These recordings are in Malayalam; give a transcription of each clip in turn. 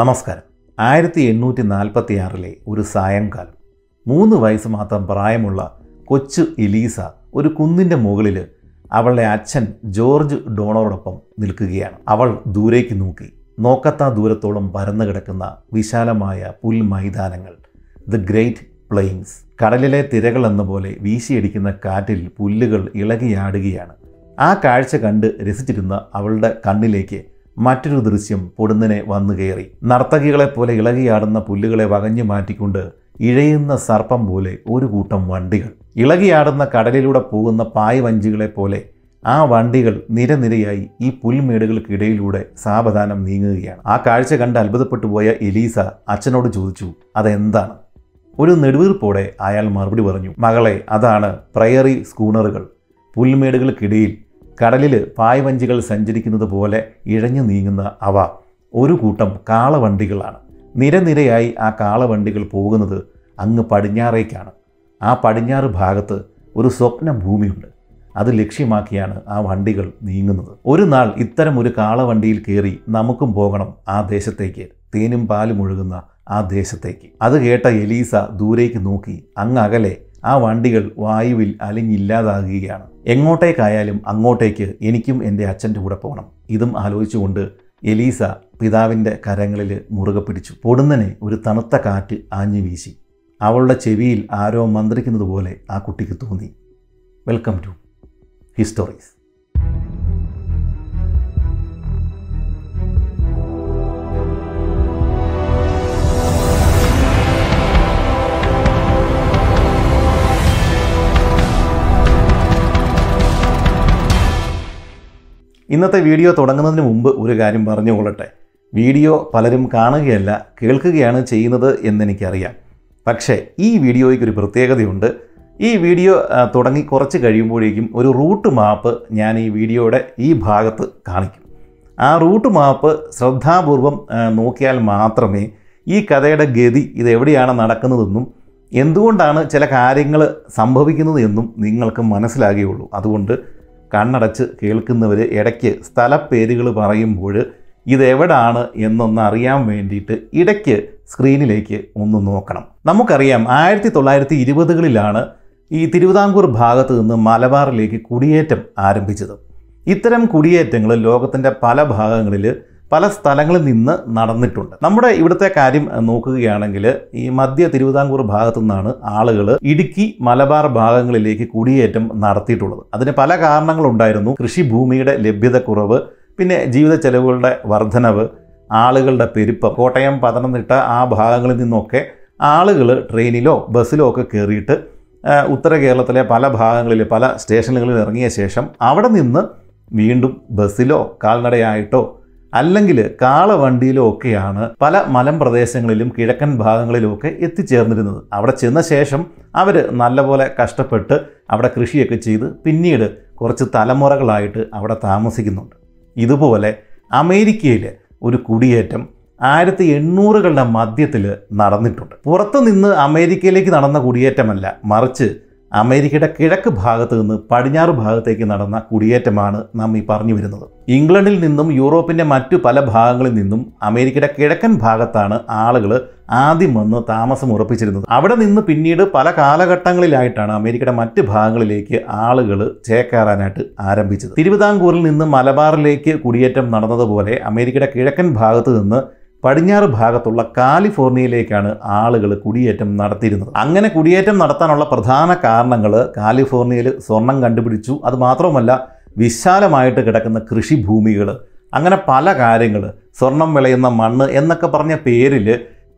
നമസ്കാരം. 1846 ഒരു സായംകാലം 3 വയസ്സ് മാത്രം പ്രായമുള്ള കൊച്ചു എലീസ ഒരു കുന്നിൻ്റെ മുകളിൽ അവളുടെ അച്ഛൻ ജോർജ് ഡോണറോടൊപ്പം നിൽക്കുകയാണ്. അവൾ ദൂരേക്ക് നോക്കി. നോക്കത്താ ദൂരത്തോളം പരന്നു കിടക്കുന്ന വിശാലമായ പുൽമൈതാനങ്ങൾ, ദ ഗ്രേറ്റ് പ്ലെയിൻസ്. കടലിലെ തിരകൾ എന്ന പോലെ വീശിയടിക്കുന്ന കാറ്റിൽ പുല്ലുകൾ ഇളകിയാടുകയാണ്. ആ കാഴ്ച കണ്ട് രസിച്ചിരുന്ന അവളുടെ കണ്ണിലേക്ക് മറ്റൊരു ദൃശ്യം പൊടുന്നനെ വന്നു കയറി. നർത്തകികളെപ്പോലെ ഇളകിയാടുന്ന പുല്ലുകളെ വകഞ്ഞു മാറ്റിക്കൊണ്ട് ഇഴയുന്ന സർപ്പം പോലെ ഒരു കൂട്ടം വണ്ടികൾ, ഇളകിയാടുന്ന കടലിലൂടെ പോകുന്ന പായ് വഞ്ചികളെ പോലെ ആ വണ്ടികൾ നിരനിരയായി ഈ പുൽമേടുകൾക്കിടയിലൂടെ സാവധാനം നീങ്ങുകയാണ്. ആ കാഴ്ച കണ്ട് അത്ഭുതപ്പെട്ടു പോയ എലീസ അച്ഛനോട് ചോദിച്ചു, അതെന്താണ്? ഒരു നെടുവീർപ്പോടെ അയാൾ മറുപടി പറഞ്ഞു, മകളെ, അതാണ് പ്രയറി സ്കൂണറുകൾ. പുൽമേടുകൾക്കിടയിൽ കടലിൽ പായ് വഞ്ചികൾ സഞ്ചരിക്കുന്നത് പോലെ ഇഴഞ്ഞു നീങ്ങുന്ന അവ ഒരു കൂട്ടം കാളവണ്ടികളാണ്. നിരനിരയായി ആ കാളവണ്ടികൾ പോകുന്നത് അങ്ങ് പടിഞ്ഞാറേക്കാണ്. ആ പടിഞ്ഞാറ് ഭാഗത്ത് ഒരു സ്വപ്ന ഭൂമിയുണ്ട്. അത് ലക്ഷ്യമാക്കിയാണ് ആ വണ്ടികൾ നീങ്ങുന്നത്. ഒരു നാൾ ഇത്തരം ഒരു കാളവണ്ടിയിൽ കയറി നമുക്കും പോകണം ആ ദേശത്തേക്ക്, തേനും പാലും ഒഴുകുന്ന ആ ദേശത്തേക്ക്. അത് കേട്ട എലീസ ദൂരേക്ക് നോക്കി. അങ്ങകലെ ആ വണ്ടികൾ വായുവിൽ അലിഞ്ഞില്ലാതാകുകയാണ്. എങ്ങോട്ടേക്കായാലും അങ്ങോട്ടേക്ക് എനിക്കും എൻ്റെ അച്ഛൻ്റെ കൂടെ പോകണം. ഇതും ആലോചിച്ചുകൊണ്ട് എലീസ പിതാവിൻ്റെ കരങ്ങളിൽ മുറുകെ പിടിച്ചു. പൊടുന്നനെ ഒരു തണുത്ത കാറ്റ് ആഞ്ഞു വീശി. അവളുടെ ചെവിയിൽ ആരോ മന്ത്രിക്കുന്നത് പോലെ ആ കുട്ടിക്ക് തോന്നി. Welcome to histories. ഇന്നത്തെ വീഡിയോ തുടങ്ങുന്നതിന് മുമ്പ് ഒരു കാര്യം പറഞ്ഞുകൊള്ളട്ടെ. വീഡിയോ പലരും കാണുകയല്ല, കേൾക്കുകയാണ് ചെയ്യുന്നത് എന്നെനിക്കറിയാം. പക്ഷേ ഈ വീഡിയോയ്ക്കൊരു പ്രത്യേകതയുണ്ട്. ഈ വീഡിയോ തുടങ്ങി കുറച്ച് കഴിയുമ്പോഴേക്കും ഒരു റൂട്ട് മാപ്പ് ഞാൻ ഈ വീഡിയോയുടെ ഈ ഭാഗത്ത് കാണിക്കും. ആ റൂട്ട് മാപ്പ് ശ്രദ്ധാപൂർവം നോക്കിയാൽ മാത്രമേ ഈ കഥയുടെ ഗതി, ഇതെവിടെയാണ് നടക്കുന്നതെന്നും എന്തുകൊണ്ടാണ് ചില കാര്യങ്ങൾ സംഭവിക്കുന്നത് എന്നും നിങ്ങൾക്ക് മനസ്സിലാകുകയുള്ളൂ. അതുകൊണ്ട് കണ്ണടച്ച് കേൾക്കുന്നവർ ഇടയ്ക്ക് സ്ഥലപ്പേരുകൾ പറയുമ്പോൾ ഇതെവിടാണ് എന്നൊന്ന് അറിയാൻ വേണ്ടിയിട്ട് ഇടയ്ക്ക് സ്ക്രീനിലേക്ക് ഒന്ന് നോക്കണം. നമുക്കറിയാം, 1920-കളിലാണ് ഈ തിരുവിതാംകൂർ ഭാഗത്ത് നിന്ന് മലബാറിലേക്ക് കുടിയേറ്റം ആരംഭിച്ചത്. ഇത്തരം കുടിയേറ്റങ്ങൾ ലോകത്തിൻ്റെ പല ഭാഗങ്ങളിൽ പല സ്ഥലങ്ങളിൽ നിന്ന് നടന്നിട്ടുണ്ട്. നമ്മുടെ ഇവിടുത്തെ കാര്യം നോക്കുകയാണെങ്കിൽ ഈ മധ്യ തിരുവിതാംകൂർ ഭാഗത്തു നിന്നാണ് ആളുകൾ ഇടുക്കി മലബാർ ഭാഗങ്ങളിലേക്ക് കുടിയേറ്റം നടത്തിയിട്ടുള്ളത്. അതിന് പല കാരണങ്ങളുണ്ടായിരുന്നു. കൃഷിഭൂമിയുടെ ലഭ്യതക്കുറവ്, പിന്നെ ജീവിത ചെലവുകളുടെ വർധനവ്, ആളുകളുടെ പെരുപ്പം. കോട്ടയം, പത്തനംതിട്ട ആ ഭാഗങ്ങളിൽ നിന്നൊക്കെ ആളുകൾ ട്രെയിനിലോ ബസ്സിലോ ഒക്കെ കയറിയിട്ട് ഉത്തര കേരളത്തിലെ പല ഭാഗങ്ങളിൽ പല സ്റ്റേഷനുകളിൽ ഇറങ്ങിയ ശേഷം അവിടെ നിന്ന് വീണ്ടും ബസ്സിലോ കാൽനടയായിട്ടോ അല്ലെങ്കിൽ കാളവണ്ടിയിലോ ഒക്കെയാണ് പല മലമ്പ്രദേശങ്ങളിലും കിഴക്കൻ ഭാഗങ്ങളിലുമൊക്കെ എത്തിച്ചേർന്നിരുന്നത്. അവിടെ ചെന്ന ശേഷം അവർ നല്ലപോലെ കഷ്ടപ്പെട്ട് അവിടെ കൃഷിയൊക്കെ ചെയ്ത് പിന്നീട് കുറച്ച് തലമുറകളായിട്ട് അവിടെ താമസിക്കുന്നുണ്ട്. ഇതുപോലെ അമേരിക്കയിൽ ഒരു കുടിയേറ്റം 1800-കളുടെ മധ്യത്തിൽ നടന്നിട്ടുണ്ട്. പുറത്തു നിന്ന് അമേരിക്കയിലേക്ക് നടന്ന കുടിയേറ്റമല്ല, മറിച്ച് അമേരിക്കയുടെ കിഴക്ക് ഭാഗത്ത് നിന്ന് പടിഞ്ഞാറ് ഭാഗത്തേക്ക് നടന്ന കുടിയേറ്റമാണ് നാം ഈ പറഞ്ഞു വരുന്നത്. ഇംഗ്ലണ്ടിൽ നിന്നും യൂറോപ്പിൻ്റെ മറ്റു പല ഭാഗങ്ങളിൽ നിന്നും അമേരിക്കയുടെ കിഴക്കൻ ഭാഗത്താണ് ആളുകൾ ആദ്യം വന്ന് താമസം ഉറപ്പിച്ചിരുന്നത്. അവിടെ നിന്ന് പിന്നീട് പല കാലഘട്ടങ്ങളിലായിട്ടാണ് അമേരിക്കയുടെ മറ്റ് ഭാഗങ്ങളിലേക്ക് ആളുകൾ ചേക്കേറാനായിട്ട് ആരംഭിച്ചത്. തിരുവിതാംകൂറിൽ നിന്ന് മലബാറിലേക്ക് കുടിയേറ്റം നടന്നതുപോലെ അമേരിക്കയുടെ കിഴക്കൻ ഭാഗത്ത് നിന്ന് പടിഞ്ഞാറ് ഭാഗത്തുള്ള കാലിഫോർണിയയിലേക്കാണ് ആളുകൾ കുടിയേറ്റം നടത്തിയിരുന്നത്. അങ്ങനെ കുടിയേറ്റം നടത്താനുള്ള പ്രധാന കാരണങ്ങൾ, കാലിഫോർണിയയിൽ സ്വർണം കണ്ടുപിടിച്ചു, അതുമാത്രമല്ല വിശാലമായിട്ട് കിടക്കുന്ന കൃഷിഭൂമികൾ, അങ്ങനെ പല കാര്യങ്ങൾ, സ്വർണം വിളയുന്ന മണ്ണ് എന്നൊക്കെ പറഞ്ഞ പേരിൽ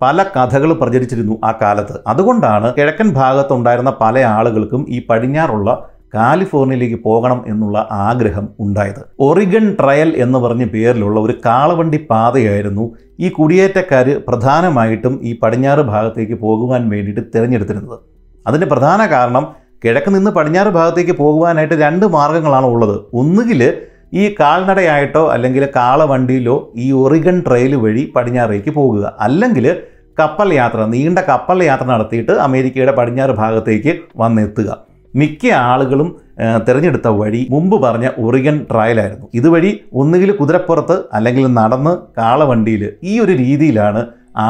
പല കഥകൾ പ്രചരിച്ചിരുന്നു ആ കാലത്ത്. അതുകൊണ്ടാണ് കിഴക്കൻ ഭാഗത്തുണ്ടായിരുന്ന പല ആളുകൾക്കും ഈ പടിഞ്ഞാറുള്ള കാലിഫോർണിയയിലേക്ക് പോകണം എന്നുള്ള ആഗ്രഹം ഉണ്ടായത്. ഒറിഗൺ ട്രയൽ എന്ന് പറഞ്ഞ പേരിലുള്ള ഒരു കാളവണ്ടി പാതയായിരുന്നു ഈ കുടിയേറ്റക്കാർ പ്രധാനമായിട്ടും ഈ പടിഞ്ഞാറ് ഭാഗത്തേക്ക് പോകുവാൻ വേണ്ടിയിട്ട് തിരഞ്ഞെടുത്തിരുന്നത്. അതിൻ്റെ പ്രധാന കാരണം, കിഴക്ക് നിന്ന് പടിഞ്ഞാറ് ഭാഗത്തേക്ക് പോകുവാനായിട്ട് 2 മാർഗങ്ങളാണ് ഉള്ളത്. ഒന്നുകിൽ ഈ കാൽനടയായിട്ടോ അല്ലെങ്കിൽ കാളവണ്ടിയിലോ ഈ ഒറിഗൺ ട്രയൽ വഴി പടിഞ്ഞാറേക്ക് പോകുക, അല്ലെങ്കിൽ കപ്പൽ യാത്ര, നീണ്ട കപ്പൽ യാത്ര നടത്തിയിട്ട് അമേരിക്കയുടെ പടിഞ്ഞാറ് ഭാഗത്തേക്ക് വന്നെത്തുക. മിക്ക ആളുകളും തിരഞ്ഞെടുത്ത വഴി മുമ്പ് പറഞ്ഞ ഒറിഗൺ ട്രയലായിരുന്നു. ഇതുവഴി ഒന്നുകിൽ കുതിരപ്പുറത്ത് അല്ലെങ്കിൽ നടന്ന് കാളവണ്ടിയിൽ, ഈ ഒരു രീതിയിലാണ്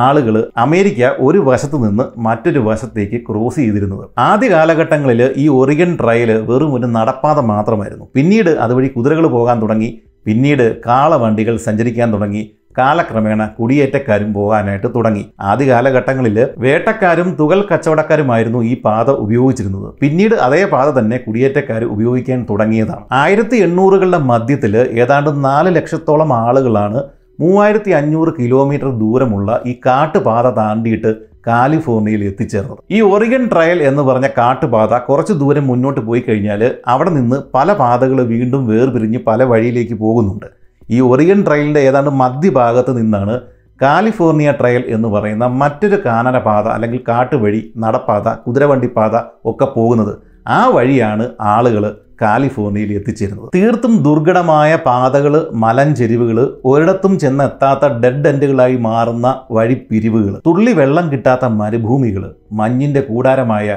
ആളുകൾ അമേരിക്ക ഒരു വശത്ത് നിന്ന് മറ്റൊരു വശത്തേക്ക് ക്രോസ് ചെയ്തിരുന്നത്. ആദ്യ കാലഘട്ടങ്ങളിൽ ഈ ഒറിഗൺ ട്രയൽ വെറും ഒരു നടപ്പാത മാത്രമായിരുന്നു. പിന്നീട് അതുവഴി കുതിരകൾ പോകാൻ തുടങ്ങി, പിന്നീട് കാളവണ്ടികൾ സഞ്ചരിക്കാൻ തുടങ്ങി, കാലക്രമേണ കുടിയേറ്റക്കാരും പോകാനായിട്ട് തുടങ്ങി. ആദ്യ കാലഘട്ടങ്ങളിൽ വേട്ടക്കാരും തുകൽ കച്ചവടക്കാരുമായിരുന്നു ഈ പാത ഉപയോഗിച്ചിരുന്നത്. പിന്നീട് അതേ പാത തന്നെ കുടിയേറ്റക്കാർ ഉപയോഗിക്കാൻ തുടങ്ങിയതാണ്. 1800-കളുടെ മധ്യത്തിൽ ഏതാണ്ട് 4 ലക്ഷത്തോളം ആളുകളാണ് 3500 കിലോമീറ്റർ ദൂരമുള്ള ഈ കാട്ടുപാത താണ്ടിയിട്ട് കാലിഫോർണിയയിൽ എത്തിച്ചേർന്നത്. ഈ ഒറിഗൺ ട്രയൽ എന്ന് പറഞ്ഞ കാട്ടുപാത കുറച്ച് ദൂരം മുന്നോട്ട് പോയി കഴിഞ്ഞാൽ അവിടെ നിന്ന് പല പാതകൾ വീണ്ടും വേർപിരിഞ്ഞ് പല വഴിയിലേക്ക് പോകുന്നുണ്ട്. ഈ ഒറിഗൺ ട്രയലിൻ്റെ ഏതാണ്ട് മധ്യഭാഗത്ത് നിന്നാണ് കാലിഫോർണിയ ട്രയൽ എന്ന് പറയുന്ന മറ്റൊരു കാനന പാത അല്ലെങ്കിൽ കാട്ടുവഴി, നടപ്പാത, കുതിരവണ്ടിപ്പാത ഒക്കെ പോകുന്നത്. ആ വഴിയാണ് ആളുകൾ കാലിഫോർണിയയിൽ എത്തിച്ചേരുന്നത്. തീർത്തും ദുർഘടമായ പാതകൾ, മലഞ്ചെരിവുകൾ, ഒരിടത്തും ചെന്നെത്താത്ത ഡെഡ് എൻഡുകളായി മാറുന്ന വഴിപ്പിരിവുകൾ, തുള്ളി വെള്ളം കിട്ടാത്ത മരുഭൂമികൾ, മഞ്ഞിൻ്റെ കൂടാരമായ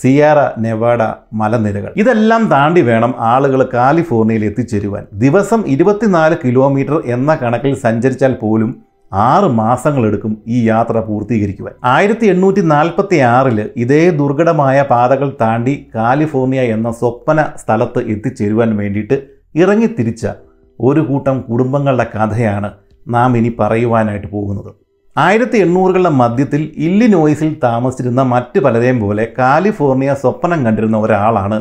സിയാറ നെവാഡ മലനിരകൾ, ഇതെല്ലാം താണ്ടി വേണം ആളുകൾ കാലിഫോർണിയയിൽ എത്തിച്ചേരുവാൻ. ദിവസം 24 കിലോമീറ്റർ എന്ന കണക്കിൽ സഞ്ചരിച്ചാൽ പോലും 6 മാസങ്ങളെടുക്കും ഈ യാത്ര പൂർത്തീകരിക്കുവാൻ. 1846-ൽ ഇതേ ദുർഘടമായ പാതകൾ താണ്ടി കാലിഫോർണിയ എന്ന സ്വപ്ന സ്ഥലത്ത് എത്തിച്ചേരുവാൻ വേണ്ടിയിട്ട് ഇറങ്ങിത്തിരിച്ച ഒരു കൂട്ടം കുടുംബങ്ങളുടെ കഥയാണ് നാം ഇനി പറയുവാനായിട്ട് പോകുന്നത്. 1800-കളുടെ മധ്യത്തിൽ ഇല്ലിനോയിസിൽ താമസിച്ചിരുന്ന മറ്റ് പലരെയും പോലെ കാലിഫോർണിയ സ്വപ്നം കണ്ടിരുന്ന ഒരാളാണ്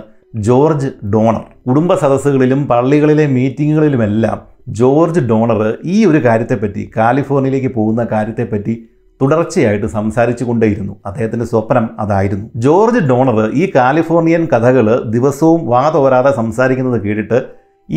ജോർജ് ഡോണർ. കുടുംബ സദസ്സുകളിലും പള്ളികളിലെ മീറ്റിങ്ങുകളിലുമെല്ലാം ജോർജ് ഡോണർ ഈ ഒരു കാര്യത്തെപ്പറ്റി, കാലിഫോർണിയയിലേക്ക് പോകുന്ന കാര്യത്തെപ്പറ്റി തുടർച്ചയായിട്ട് സംസാരിച്ചു കൊണ്ടേയിരുന്നു. അദ്ദേഹത്തിൻ്റെ സ്വപ്നം അതായിരുന്നു. ജോർജ് ഡോണർ ഈ കാലിഫോർണിയൻ കഥകൾ ദിവസവും വാതോരാതെ സംസാരിക്കുന്നത് കേട്ടിട്ട്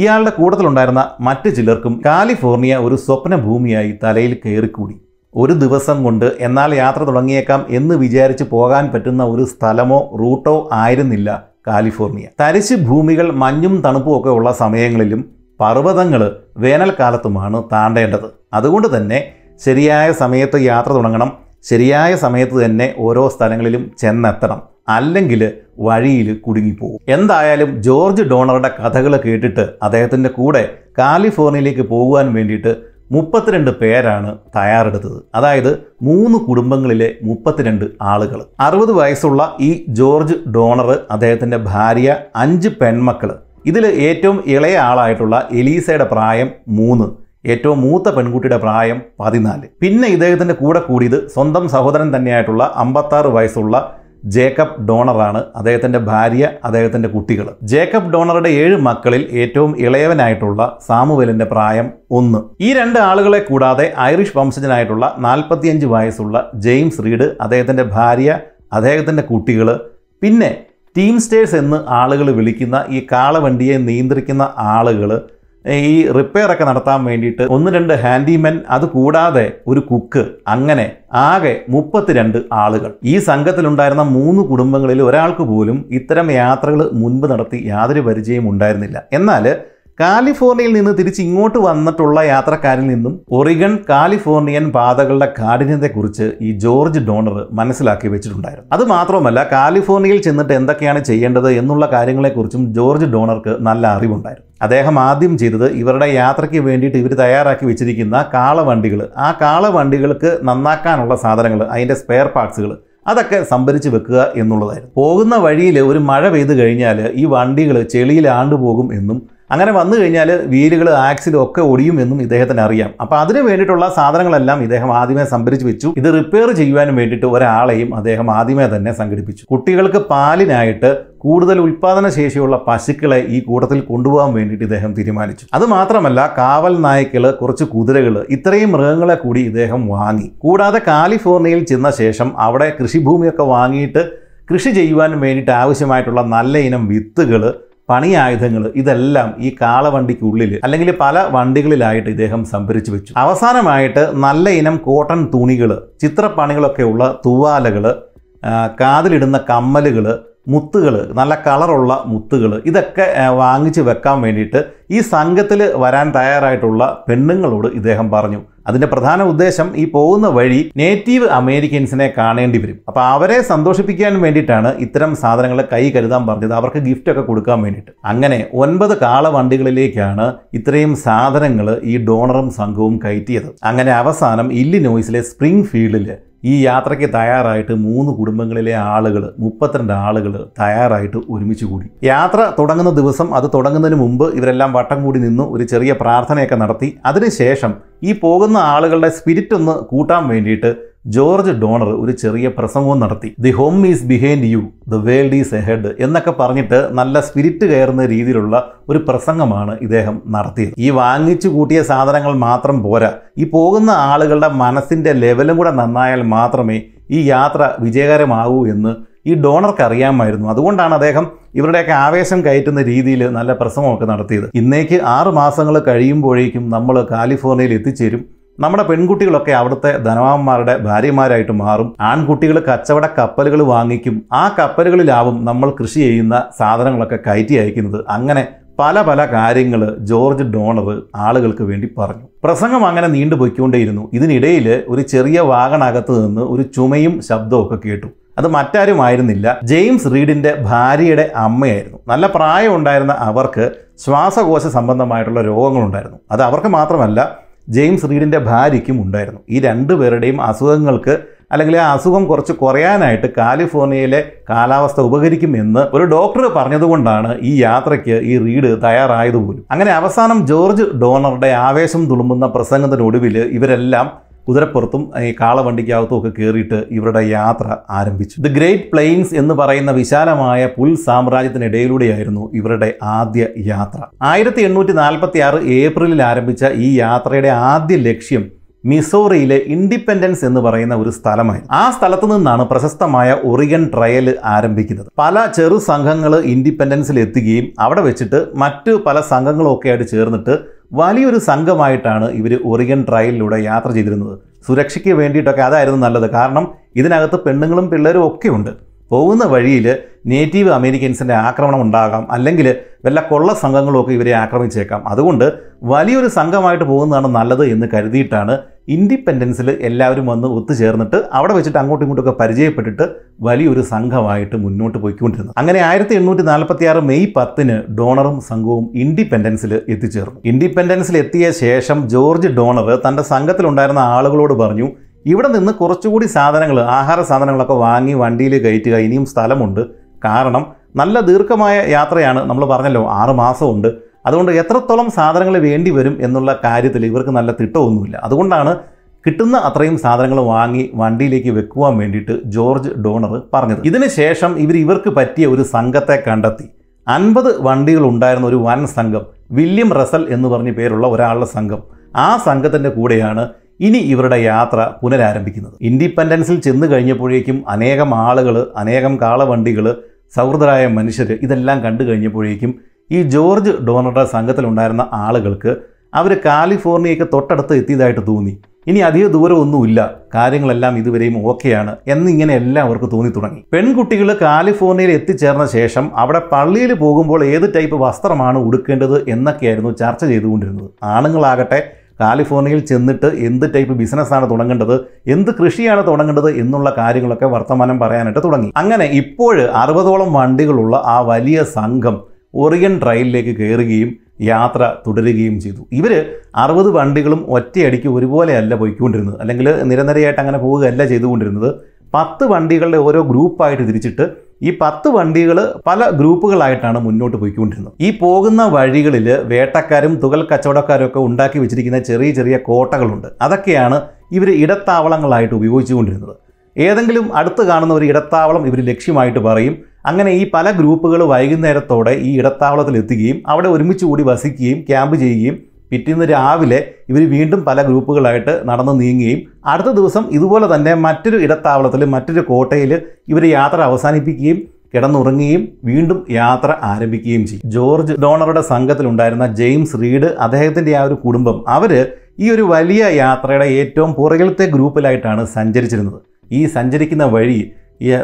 ഇയാളുടെ കൂട്ടത്തിലുണ്ടായിരുന്ന മറ്റു ചിലർക്കും കാലിഫോർണിയ ഒരു സ്വപ്ന ഭൂമിയായി തലയിൽ കയറിക്കൂടി. ഒരു ദിവസം കൊണ്ട് എന്നാൽ യാത്ര തുടങ്ങിയേക്കാം എന്ന് വിചാരിച്ച് പോകാൻ പറ്റുന്ന ഒരു സ്ഥലമോ റൂട്ടോ ആയിരുന്നില്ല കാലിഫോർണിയ. തരിശ് ഭൂമികൾ, മഞ്ഞും തണുപ്പും ഒക്കെ ഉള്ള സമയങ്ങളിലും പർവ്വതങ്ങൾ വേനൽക്കാലത്തുമാണ് താണ്ടേണ്ടത്. അതുകൊണ്ട് തന്നെ ശരിയായ സമയത്ത് യാത്ര തുടങ്ങണം, ശരിയായ സമയത്ത് തന്നെ ഓരോ സ്ഥലങ്ങളിലും ചെന്നെത്തണം, അല്ലെങ്കിൽ വഴിയിൽ കുടുങ്ങിപ്പോകും. എന്തായാലും ജോർജ് ഡോണറുടെ കഥകൾ കേട്ടിട്ട് അദ്ദേഹത്തിൻ്റെ കൂടെ കാലിഫോർണിയയിലേക്ക് പോകുവാൻ വേണ്ടിയിട്ട് 32 പേരാണ് തയ്യാറെടുത്തത്. അതായത് 3 കുടുംബങ്ങളിലെ 32 ആളുകൾ. 60 വയസ്സുള്ള ഈ ജോർജ് ഡോണർ, അദ്ദേഹത്തിൻ്റെ ഭാര്യ, 5 പെൺമക്കൾ. ഇതിൽ ഏറ്റവും ഇളയ ആളായിട്ടുള്ള എലീസയുടെ പ്രായം 3, ഏറ്റവും മൂത്ത പെൺകുട്ടിയുടെ പ്രായം 14. പിന്നെ ഇദ്ദേഹത്തിൻ്റെ കൂടെ കൂടിയത് സ്വന്തം സഹോദരൻ തന്നെയായിട്ടുള്ള 56 വയസ്സുള്ള ജേക്കബ് ഡോണറാണ്, അദ്ദേഹത്തിൻ്റെ ഭാര്യ, അദ്ദേഹത്തിൻ്റെ കുട്ടികൾ. ജേക്കബ് ഡോണറുടെ 7 മക്കളിൽ ഏറ്റവും ഇളയവനായിട്ടുള്ള സാമുവേലിൻ്റെ പ്രായം 1. ഈ 2 ആളുകളെ കൂടാതെ ഐറിഷ് വംശജനായിട്ടുള്ള 45 വയസ്സുള്ള ജെയിംസ് റീഡ്, അദ്ദേഹത്തിൻ്റെ ഭാര്യ, അദ്ദേഹത്തിൻ്റെ കുട്ടികൾ, പിന്നെ ടീം സ്റ്റേഴ്സ് എന്ന് ആളുകൾ വിളിക്കുന്ന ഈ കാളവണ്ടിയെ നിയന്ത്രിക്കുന്ന ആളുകൾ, ഈ റിപ്പയർ ഒക്കെ നടത്താൻ വേണ്ടിയിട്ട് 1-2 ഹാൻഡിമെൻ, അതുകൂടാതെ ഒരു കുക്ക്, അങ്ങനെ ആകെ 32 ആളുകൾ. ഈ സംഘത്തിലുണ്ടായിരുന്ന 3 കുടുംബങ്ങളിൽ ഒരാൾക്ക് പോലും ഇത്തരം യാത്രകൾ മുൻപ് നടത്തി യാതൊരു പരിചയം ഉണ്ടായിരുന്നില്ല. എന്നാൽ കാലിഫോർണിയയിൽ നിന്ന് തിരിച്ചിങ്ങോട്ട് വന്നിട്ടുള്ള യാത്രക്കാരിൽ നിന്നും ഒറിഗൺ, കാലിഫോർണിയൻ പാതകളുടെ കാഠിന്യത്തെക്കുറിച്ച് ഈ ജോർജ് ഡോണർ മനസ്സിലാക്കി വെച്ചിട്ടുണ്ടായിരുന്നു. അതുമാത്രമല്ല, കാലിഫോർണിയയിൽ ചെന്നിട്ട് എന്തൊക്കെയാണ് ചെയ്യേണ്ടത് എന്നുള്ള കാര്യങ്ങളെക്കുറിച്ചും ജോർജ് ഡോണർക്ക് നല്ല അറിവുണ്ടായിരുന്നു. അദ്ദേഹം ആദ്യം ചെയ്തത്, ഇവരുടെ യാത്രയ്ക്ക് വേണ്ടിയിട്ട് ഇവർ തയ്യാറാക്കി വെച്ചിരിക്കുന്ന കാളവണ്ടികൾ, ആ കാളവണ്ടികൾക്ക് നന്നാക്കാനുള്ള സാധനങ്ങൾ, അതിൻ്റെ സ്പെയർ പാർട്സുകൾ, അതൊക്കെ സംഭരിച്ച് വെക്കുക എന്നുള്ളതായിരുന്നു. പോകുന്ന വഴിയിൽ ഒരു മഴ പെയ്തു കഴിഞ്ഞാൽ ഈ വണ്ടികൾ ചെളിയിൽ ആണ്ടുപോകും എന്നും അങ്ങനെ വന്നു കഴിഞ്ഞാൽ വീലുകൾ, ആക്സിലും ഒക്കെ ഒടിയും എന്നും ഇദ്ദേഹത്തിന് അറിയാം. അപ്പോൾ അതിന് വേണ്ടിയിട്ടുള്ള സാധനങ്ങളെല്ലാം ഇദ്ദേഹം ആദ്യമേ സംഭരിച്ച് വെച്ചു. ഇത് റിപ്പയർ ചെയ്യുവാൻ വേണ്ടിയിട്ട് ഒരാളെയും അദ്ദേഹം ആദ്യമേ തന്നെ സംഘടിപ്പിച്ചു. കുട്ടികൾക്ക് പാലിനായിട്ട് കൂടുതൽ ഉൽപ്പാദനശേഷിയുള്ള പശുക്കളെ ഈ കൂട്ടത്തിൽ കൊണ്ടുപോകാൻ വേണ്ടിയിട്ട് ഇദ്ദേഹം തീരുമാനിച്ചു. അതുമാത്രമല്ല, കാവൽ നായ്ക്കൾ, കുറച്ച് കുതിരകൾ, ഇത്രയും മൃഗങ്ങളെ കൂടി ഇദ്ദേഹം വാങ്ങി. കൂടാതെ കാലിഫോർണിയയിൽ ചെന്ന ശേഷം അവിടെ കൃഷിഭൂമിയൊക്കെ വാങ്ങിയിട്ട് കൃഷി ചെയ്യുവാൻ വേണ്ടിയിട്ട് ആവശ്യമായിട്ടുള്ള നല്ല ഇനം വിത്തുകൾ, പണിയായുധങ്ങൾ, ഇതെല്ലാം ഈ കാളവണ്ടിക്കുള്ളിൽ അല്ലെങ്കിൽ പല വണ്ടികളിലായിട്ട് ഇദ്ദേഹം സംഭരിച്ചു വെച്ചു. അവസാനമായിട്ട് നല്ല ഇനം കോട്ടൺ തുണികൾ, ചിത്രപ്പണികളൊക്കെ ഉള്ള തുവാലകൾ, കാതിലിടുന്ന കമ്മലുകൾ, മുത്തുകൾ, നല്ല കളറുള്ള മുത്തുകൾ, ഇതൊക്കെ വാങ്ങിച്ച് വെക്കാൻ വേണ്ടിയിട്ട് ഈ സംഘത്തിൽ വരാൻ തയ്യാറായിട്ടുള്ള പെണ്ണുങ്ങളോട് ഇദ്ദേഹം പറഞ്ഞു. അതിൻ്റെ പ്രധാന ഉദ്ദേശം ഈ പോകുന്ന വഴി നേറ്റീവ് അമേരിക്കൻസിനെ കാണേണ്ടി വരും. അപ്പോൾ അവരെ സന്തോഷിപ്പിക്കാൻ വേണ്ടിയിട്ടാണ് ഇത്തരം സാധനങ്ങൾ കൈ കരുതാൻ പറഞ്ഞത്, അവർക്ക് ഗിഫ്റ്റൊക്കെ കൊടുക്കാൻ വേണ്ടിയിട്ട്. അങ്ങനെ 9 കാളവണ്ടികളിലേക്കാണ് ഇത്രയും സാധനങ്ങൾ ഈ ഡോണറും സംഘവും കയറ്റിയത്. അങ്ങനെ അവസാനം ഇല്ലിനോയ്സിലെ സ്പ്രിംഗ് ഫീൽഡിൽ ഈ യാത്രയ്ക്ക് തയ്യാറായിട്ട് 3 കുടുംബങ്ങളിലെ ആളുകൾ, 32 ആളുകൾ തയ്യാറായിട്ട് ഒരുമിച്ച് കൂടി. യാത്ര തുടങ്ങുന്ന ദിവസം, അത് തുടങ്ങുന്നതിന് മുമ്പ് ഇവരെല്ലാം വട്ടം കൂടി നിന്നു ഒരു ചെറിയ പ്രാർത്ഥനയൊക്കെ നടത്തി. അതിനുശേഷം ഈ പോകുന്ന ആളുകളുടെ സ്പിരിറ്റ് ഒന്ന് കൂട്ടാൻ വേണ്ടിയിട്ട് ജോർജ് ഡോണർ ഒരു ചെറിയ പ്രസംഗവും നടത്തി. The home is behind you, the world is ahead എന്നൊക്കെ പറഞ്ഞിട്ട് നല്ല സ്പിരിറ്റ് കയറുന്ന രീതിയിലുള്ള ഒരു പ്രസംഗമാണ് ഇദ്ദേഹം നടത്തിയത്. ഈ വാങ്ങിച്ചു കൂട്ടിയ സാധനങ്ങൾ മാത്രം പോരാ, ഈ പോകുന്ന ആളുകളുടെ മനസ്സിൻ്റെ ലെവലും കൂടെ നന്നായാൽ മാത്രമേ ഈ യാത്ര വിജയകരമാകൂ എന്ന് ഈ ഡോണർക്ക് അറിയാമായിരുന്നു. അതുകൊണ്ടാണ് അദ്ദേഹം ഇവരുടെയൊക്കെ ആവേശം കയറ്റുന്ന രീതിയിൽ നല്ല പ്രസംഗമൊക്കെ നടത്തിയത്. ഇന്നേക്ക് 6 മാസങ്ങൾ കഴിയുമ്പോഴേക്കും നമ്മൾ കാലിഫോർണിയയിൽ എത്തിച്ചേരും, നമ്മുടെ പെൺകുട്ടികളൊക്കെ അവിടുത്തെ ധനവാന്മാരുടെ ഭാര്യമാരായിട്ട് മാറും, ആൺകുട്ടികൾ കച്ചവട കപ്പലുകൾ വാങ്ങിക്കും, ആ കപ്പലുകളിലാവും നമ്മൾ കൃഷി ചെയ്യുന്ന സാധനങ്ങളൊക്കെ കയറ്റി അയക്കുന്നത്. അങ്ങനെ പല പല കാര്യങ്ങൾ ജോർജ് ഡോണർ ആളുകൾക്ക് വേണ്ടി പറഞ്ഞു. പ്രസംഗം അങ്ങനെ നീണ്ടുപോയിക്കൊണ്ടേയിരുന്നു. ഇതിനിടയിൽ ഒരു ചെറിയ വാഗണകത്ത് നിന്ന് ഒരു ചുമയും ശബ്ദവും ഒക്കെ കേട്ടു. അത് മറ്റാരുമായിരുന്നില്ല, ജെയിംസ് റീഡിൻ്റെ ഭാര്യയുടെ അമ്മയായിരുന്നു. നല്ല പ്രായം ഉണ്ടായിരുന്ന അവർക്ക് ശ്വാസകോശ സംബന്ധമായിട്ടുള്ള രോഗങ്ങളുണ്ടായിരുന്നു. അത് അവർക്ക് മാത്രമല്ല, ജെയിംസ് റീഡിൻ്റെ ഭാര്യയ്ക്കും ഉണ്ടായിരുന്നു. ഈ 2 പേരുടെയും അസുഖങ്ങൾക്ക്, അല്ലെങ്കിൽ ആ അസുഖം കുറച്ച് കുറയാനായിട്ട് കാലിഫോർണിയയിലെ കാലാവസ്ഥ ഉപകരിക്കും എന്ന് ഒരു ഡോക്ടർ പറഞ്ഞതുകൊണ്ടാണ് ഈ യാത്രയ്ക്ക് ഈ റീഡ് തയ്യാറായത് പോലും. അങ്ങനെ അവസാനം ജോർജ് ഡോണറുടെ ആവേശം തുളുമ്പുന്ന പ്രസംഗത്തിനൊടുവിൽ ഇവരെല്ലാം കുതിരപ്പുറത്തും ഈ കാളവണ്ടിക്കകത്തും ഒക്കെ കയറിയിട്ട് ഇവരുടെ യാത്ര ആരംഭിച്ചു. ദി ഗ്രേറ്റ് പ്ലെയിൻസ് എന്ന് പറയുന്ന വിശാലമായ പുൽ സാമ്രാജ്യത്തിനിടയിലൂടെയായിരുന്നു ഇവരുടെ ആദ്യ യാത്ര. 1846 ഏപ്രിലിൽ ആരംഭിച്ച ഈ യാത്രയുടെ ആദ്യ ലക്ഷ്യം മിസോറിയിലെ ഇൻഡിപെൻഡൻസ് എന്ന് പറയുന്ന ഒരു സ്ഥലമായിരുന്നു. ആ സ്ഥലത്ത് നിന്നാണ് പ്രശസ്തമായ ഒറിഗൺ ട്രയൽ ആരംഭിക്കുന്നത്. പല ചെറു സംഘങ്ങൾ ഇൻഡിപെൻഡൻസിൽ എത്തുകയും അവിടെ വെച്ചിട്ട് മറ്റു പല സംഘങ്ങളൊക്കെ ആയിട്ട് ചേർന്നിട്ട് വലിയൊരു സംഘമായിട്ടാണ് ഇവർ ഒറിഗൺ ട്രയലിലൂടെ യാത്ര ചെയ്തിരുന്നത്. സുരക്ഷയ്ക്ക് വേണ്ടിയിട്ടൊക്കെ അതായിരുന്നു നല്ലത്, കാരണം ഇതിനകത്ത് പെണ്ണുങ്ങളും പിള്ളേരും ഒക്കെ ഉണ്ട്. പോകുന്ന വഴിയിൽ നേറ്റീവ് അമേരിക്കൻസിൻ്റെ ആക്രമണം ഉണ്ടാകാം, അല്ലെങ്കിൽ വല്ല കൊള്ള സംഘങ്ങളുമൊക്കെ ഇവരെ ആക്രമിച്ചേക്കാം. അതുകൊണ്ട് വലിയൊരു സംഘമായിട്ട് പോകുന്നതാണ് നല്ലത് എന്ന് കരുതിയിട്ടാണ് ഇൻഡിപെൻഡൻസിൽ എല്ലാവരും വന്ന് ഒത്തുചേർന്നിട്ട് അവിടെ വെച്ചിട്ട് അങ്ങോട്ടും ഇങ്ങോട്ടുമൊക്കെ പരിചയപ്പെട്ടിട്ട് വലിയൊരു സംഘമായിട്ട് മുന്നോട്ട് പോയിക്കൊണ്ടിരുന്നത്. അങ്ങനെ 1846 മെയ് 10 ഡോണറും സംഘവും ഇൻഡിപെൻഡൻസിൽ എത്തിച്ചേർന്നു. ഇൻഡിപെൻഡൻസിൽ എത്തിയ ശേഷം ജോർജ് ഡോണർ തൻ്റെ സംഘത്തിലുണ്ടായിരുന്ന ആളുകളോട് പറഞ്ഞു, ഇവിടെ നിന്ന് കുറച്ചുകൂടി സാധനങ്ങൾ, ആഹാര സാധനങ്ങളൊക്കെ വാങ്ങി വണ്ടിയിൽ കയറ്റുക, ഇനിയും സ്ഥലമുണ്ട്. കാരണം നല്ല ദീർഘമായ യാത്രയാണ്, നമ്മൾ പറഞ്ഞല്ലോ 6 മാസമുണ്ട്. അതുകൊണ്ട് എത്രത്തോളം സാധനങ്ങൾ വേണ്ടി വരും എന്നുള്ള കാര്യത്തിൽ ഇവർക്ക് നല്ല തിട്ടമൊന്നുമില്ല. അതുകൊണ്ടാണ് കിട്ടുന്ന അത്രയും സാധനങ്ങൾ വാങ്ങി വണ്ടിയിലേക്ക് വെക്കുവാൻ വേണ്ടിയിട്ട് ജോർജ് ഡോണർ പറഞ്ഞത്. ഇതിനുശേഷം ഇവർക്ക് പറ്റിയ ഒരു സംഘത്തെ കണ്ടെത്തി. 50 വണ്ടികളുണ്ടായിരുന്ന ഒരു വൻ സംഘം, വില്യം റസൽ എന്ന് പറഞ്ഞ പേരുള്ള ഒരാളുടെ സംഘം. ആ സംഘത്തിൻ്റെ കൂടെയാണ് ഇനി ഇവരുടെ യാത്ര പുനരാരംഭിക്കുന്നത്. ഇൻഡിപെൻഡൻസിൽ ചെന്ന് കഴിഞ്ഞപ്പോഴേക്കും അനേകം ആളുകൾ, അനേകം കാളവണ്ടികൾ, സൗഹൃദരായ മനുഷ്യർ, ഇതെല്ലാം കണ്ടു കഴിഞ്ഞപ്പോഴേക്കും ഈ ജോർജ് ഡോണറുടെ സംഘത്തിലുണ്ടായിരുന്ന ആളുകൾക്ക് അവർ കാലിഫോർണിയയ്ക്ക് തൊട്ടടുത്ത് എത്തിയതായിട്ട് തോന്നി. ഇനി അധിക ദൂരമൊന്നുമില്ല, കാര്യങ്ങളെല്ലാം ഇതുവരെയും ഓക്കെയാണ് എന്നിങ്ങനെ എല്ലാവർക്കും തോന്നി തുടങ്ങി. പെൺകുട്ടികൾ കാലിഫോർണിയയിൽ എത്തിച്ചേർന്ന ശേഷം അവിടെ പള്ളിയിൽ പോകുമ്പോൾ ഏത് ടൈപ്പ് വസ്ത്രമാണ് ഉടുക്കേണ്ടത് എന്നൊക്കെയായിരുന്നു ചർച്ച ചെയ്തുകൊണ്ടിരുന്നത്. ആണുങ്ങളാകട്ടെ കാലിഫോർണിയയിൽ ചെന്നിട്ട് എന്ത് ടൈപ്പ് ബിസിനസ്സാണ് തുടങ്ങേണ്ടത്, എന്ത് കൃഷിയാണ് തുടങ്ങേണ്ടത് എന്നുള്ള കാര്യങ്ങളൊക്കെ വർത്തമാനം പറയാനായിട്ട് തുടങ്ങി. അങ്ങനെ ഇപ്പോൾ 60ഓളം വണ്ടികളുള്ള ആ വലിയ സംഘം ഒറിഗൺ ട്രയലിലേക്ക് കയറുകയും യാത്ര തുടരുകയും ചെയ്തു. ഇവർ 60 വണ്ടികളും ഒറ്റയടിക്ക് ഒരുപോലെയല്ല പോയിക്കൊണ്ടിരുന്നത്, അല്ലെങ്കിൽ നിരനിരയായിട്ട് അങ്ങനെ പോവുകയല്ല ചെയ്തുകൊണ്ടിരുന്നത്. 10 വണ്ടികളുടെ ഓരോ ഗ്രൂപ്പായിട്ട് തിരിച്ചിട്ട് ഈ 10 വണ്ടികൾ പല ഗ്രൂപ്പുകളായിട്ടാണ് മുന്നോട്ട് പോയിക്കൊണ്ടിരുന്നത്. ഈ പോകുന്ന വഴികളിൽ വേട്ടക്കാരും തുകൽ കച്ചവടക്കാരും ഒക്കെ ഉണ്ടാക്കി വെച്ചിരിക്കുന്ന ചെറിയ ചെറിയ കോട്ടകളുണ്ട്. അതൊക്കെയാണ് ഇവർ ഇടത്താവളങ്ങളായിട്ട് ഉപയോഗിച്ചുകൊണ്ടിരുന്നത്. ഏതെങ്കിലും അടുത്ത് കാണുന്ന ഒരു ഇടത്താവളം ഇവർ ലക്ഷ്യമായിട്ട് പറയും. അങ്ങനെ ഈ പല ഗ്രൂപ്പുകൾ വൈകുന്നേരത്തോടെ ഈ ഇടത്താവളത്തിലെത്തുകയും അവിടെ ഒരുമിച്ച് കൂടി വസിക്കുകയും ക്യാമ്പ് ചെയ്യുകയും പിറ്റേന്ന് രാവിലെ ഇവർ വീണ്ടും പല ഗ്രൂപ്പുകളായിട്ട് നടന്ന് നീങ്ങുകയും അടുത്ത ദിവസം ഇതുപോലെ തന്നെ മറ്റൊരു ഇടത്താവളത്തിൽ, മറ്റൊരു കോട്ടയിൽ ഇവർ യാത്ര അവസാനിപ്പിക്കുകയും കിടന്നുറങ്ങുകയും വീണ്ടും യാത്ര ആരംഭിക്കുകയും ചെയ്യും. ജോർജ് ഡോണറുടെ സംഘത്തിലുണ്ടായിരുന്ന ജെയിംസ് റീഡ്, അദ്ദേഹത്തിൻ്റെ ആ ഒരു കുടുംബം, അവർ ഈ ഒരു വലിയ യാത്രയുടെ ഏറ്റവും പുറകിലത്തെ ഗ്രൂപ്പിലായിട്ടാണ് സഞ്ചരിച്ചിരുന്നത്. ഈ സഞ്ചരിക്കുന്ന വഴി